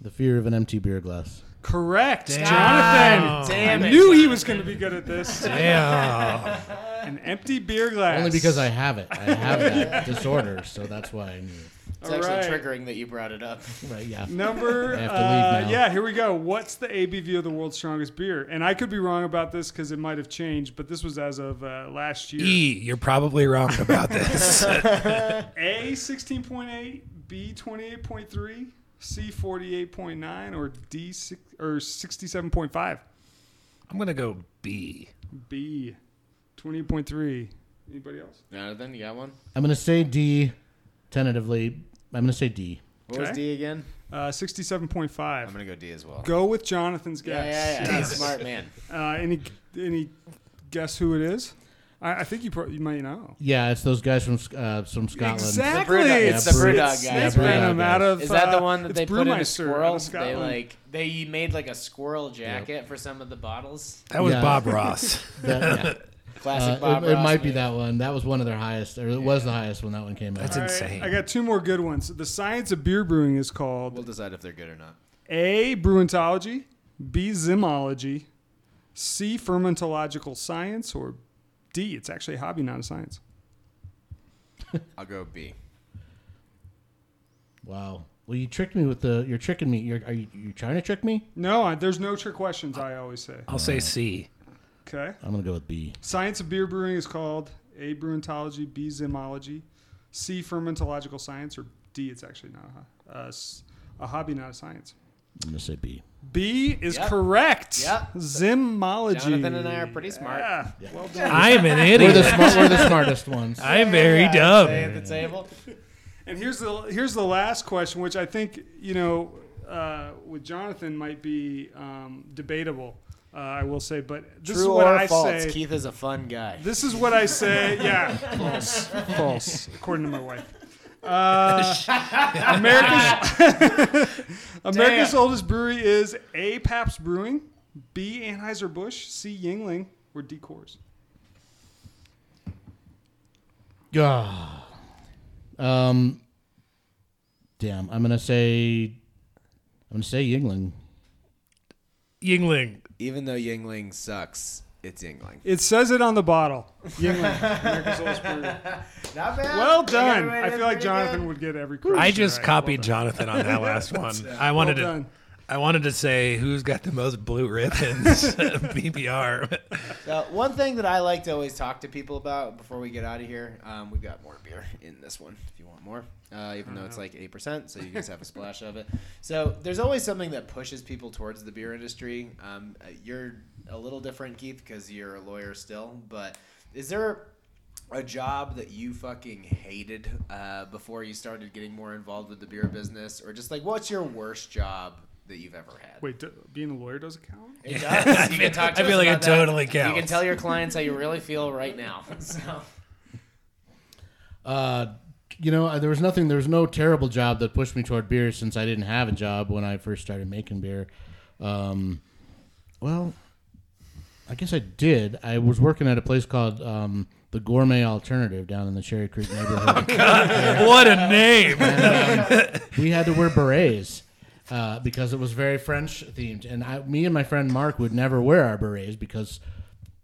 The fear of an empty beer glass. Correct. Damn. Jonathan. Damn I it. knew he was going to be good at this. Damn. An empty beer glass. Only because I have it. I have that yeah. disorder, so that's why I knew it. It's All actually right. triggering that you brought it up. Right, yeah. Number, uh, yeah, here we go. What's the A B V of the world's strongest beer? And I could be wrong about this because it might have changed, but this was as of uh, last year. E, you're probably wrong about this. A, sixteen point eight, B, twenty-eight point three, C, forty-eight point nine, or D, six, or sixty-seven point five. I'm going to go B. B, twenty-eight point three. Anybody else? Jonathan, you got one? I'm going to say D. Tentatively, I'm going to say D. What okay. was D again? Uh, sixty-seven point five. I'm going to go D as well. Go with Jonathan's guess. Yeah, yeah, yeah. Yes. Smart man. Uh, any any guess who it is? I, I think you pro- you might know. Yeah, it's those guys from uh, from Scotland. Exactly. It's the Brewdog, yeah, it's the Brewdog guys. Right. Out of, is that the one that uh, they put in a squirrel? They, like, they made like a squirrel jacket yep. for some of the bottles. That was yeah. Bob Ross. that, yeah. Classic uh, Bob It, it might be that one. That was one of their highest, or it yeah. was the highest when that one came out. That's right, insane. I got two more good ones. The science of beer brewing is called... We'll decide if they're good or not. A, Bruintology. B, Zymology. C, Fermentological Science. Or D, it's actually a hobby, not a science. I'll go B. Wow. Well, you tricked me with the... You're tricking me. You're, are you you're trying to trick me? No, I, there's no trick questions, I, I always say. I'll uh, say C. Okay. I'm going to go with B. Science of beer brewing is called A, Bruintology, B, Zymology, C, Fermentological Science, or D, it's actually not a, uh, a hobby, not a science. I'm going to say B. B is yep. correct. Yep. Zymology. Jonathan and I are pretty smart. Yeah. Yeah. Well done. I am an idiot. We're the, smart, we're the smartest ones. I am very yeah, dumb. At the table. And here's the, here's the last question, which I think, you know, uh, with Jonathan might be um, debatable. Uh, I will say, but this True is what or I false. say. Keith is a fun guy. This is what I say. Yeah, false, false, according to my wife. Uh, America's America's oldest brewery is A, Pabst Brewing, B, Anheuser-Busch, C, Yuengling, or D, Coors. Ah, um, damn. I'm gonna say, I'm gonna say Yuengling. Yuengling. Even though Yuengling sucks, it's Yuengling. It says it on the bottle. Yuengling. America's oldest brewery. Not bad. Well done. I feel like Jonathan good. would get every question. I just right. copied well Jonathan on that last one. I wanted well to I wanted to say who's got the most blue ribbons B B R. So one thing that I like to always talk to people about before we get out of here, um, we've got more beer in this one if you want more. Uh, even though it's like eight percent, so you just have a splash of it. So there's always something that pushes people towards the beer industry. Um, you're a little different, Keith, because you're a lawyer still. But is there a job that you fucking hated uh, before you started getting more involved with the beer business? Or just like, what's your worst job that you've ever had? Wait, do, being a lawyer doesn't count? It does. You can talk to I feel like it totally that. counts. You can tell your clients how you really feel right now. So, uh, you know, there was nothing. There was no terrible job that pushed me toward beer since I didn't have a job when I first started making beer. Um, well, I guess I did. I was working at a place called um, the Gourmet Alternative down in the Cherry Creek neighborhood. Oh God! Yeah. What a name! And, um, we had to wear berets. Uh, because it was very French themed, and I, me and my friend Mark would never wear our berets because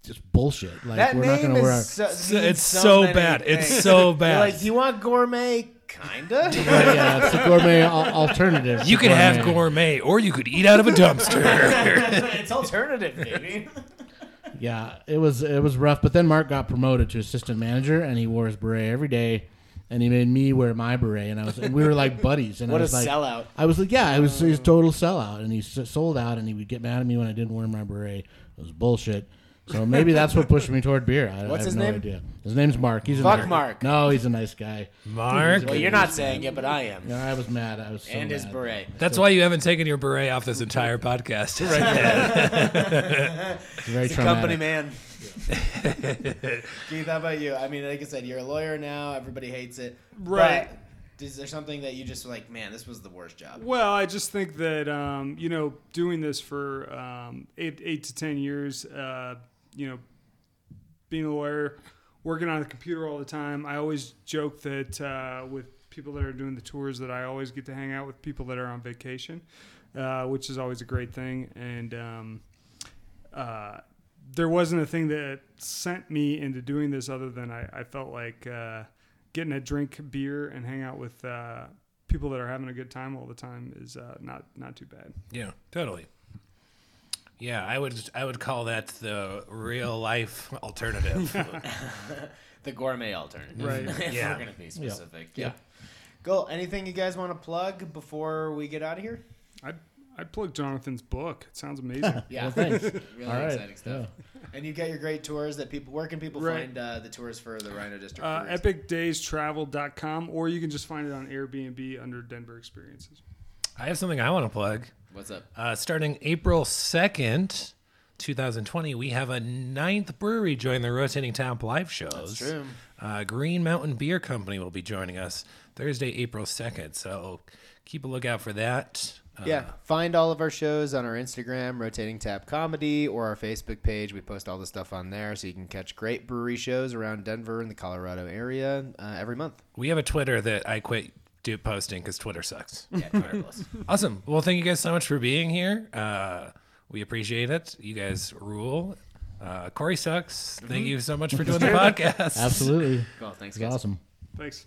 just bullshit. Like that we're name not gonna is wear so, our, so, it's so, so bad. Things. It's so bad. You're like, do you want gourmet? Kinda. Yeah, yeah, it's a gourmet al- alternative. You could gourmet. have gourmet, or you could eat out of a dumpster. It's alternative, baby. Yeah, it was it was rough. But then Mark got promoted to assistant manager, and he wore his beret every day, and he made me wear my beret, and I was and we were like buddies. And what I was a like, sellout! I was like, yeah, I was his total sellout, and he sold out, and he would get mad at me when I didn't wear my beret. It was bullshit. So maybe that's what pushed me toward beer. I, What's I have his no name? Idea. His name's Mark. He's Fuck a nice, Mark. No, he's a nice guy. Mark? Well, you're not saying guy. it, but I am. No, I was mad. I was so And his mad. beret. That's so why you haven't taken your beret off this entire podcast. Right there. Very he's a company man. Keith, how about you? I mean, like I said, you're a lawyer now. Everybody hates it. Right. But is there something that you just like, man, this was the worst job? Well, I just think that, um, you know, doing this for um, eight, eight to ten years, uh, you know, being a lawyer, working on the computer all the time. I always joke that uh, with people that are doing the tours that I always get to hang out with people that are on vacation, uh, which is always a great thing. And um, uh, there wasn't a thing that sent me into doing this other than I, I felt like uh, getting a drink beer and hang out with uh, people that are having a good time all the time is uh, not, not too bad. Yeah, totally. Yeah, I would I would call that the real life alternative, the gourmet alternative. Right. If yeah. we're gonna be specific. Yeah. yeah. Cool. Anything you guys want to plug before we get out of here? I I plug Jonathan's book. It sounds amazing. yeah. Well, thanks. Really All exciting right. stuff. Yeah. And you got your great tours that people. Where can people right. find uh, the tours for the RiNo District? Uh, epic days travel dot com, or you can just find it on Airbnb under Denver Experiences. I have something I want to plug. What's up? Uh, starting April second, twenty twenty, we have a ninth brewery join the Rotating Tap live shows. That's true. Uh, Green Mountain Beer Company will be joining us Thursday, April second. So keep a lookout for that. Uh, yeah. Find all of our shows on our Instagram, Rotating Tap Comedy, or our Facebook page. We post all the stuff on there, so you can catch great brewery shows around Denver and the Colorado area uh, every month. We have a Twitter that I quit do posting because Twitter sucks. Yeah, Twitter plus. Awesome. Well, thank you guys so much for being here. Uh, we appreciate it. You guys rule. Uh, Corey sucks. Mm-hmm. Thank you so much for doing the podcast. Absolutely. Cool. Thanks, guys. Awesome. Thanks.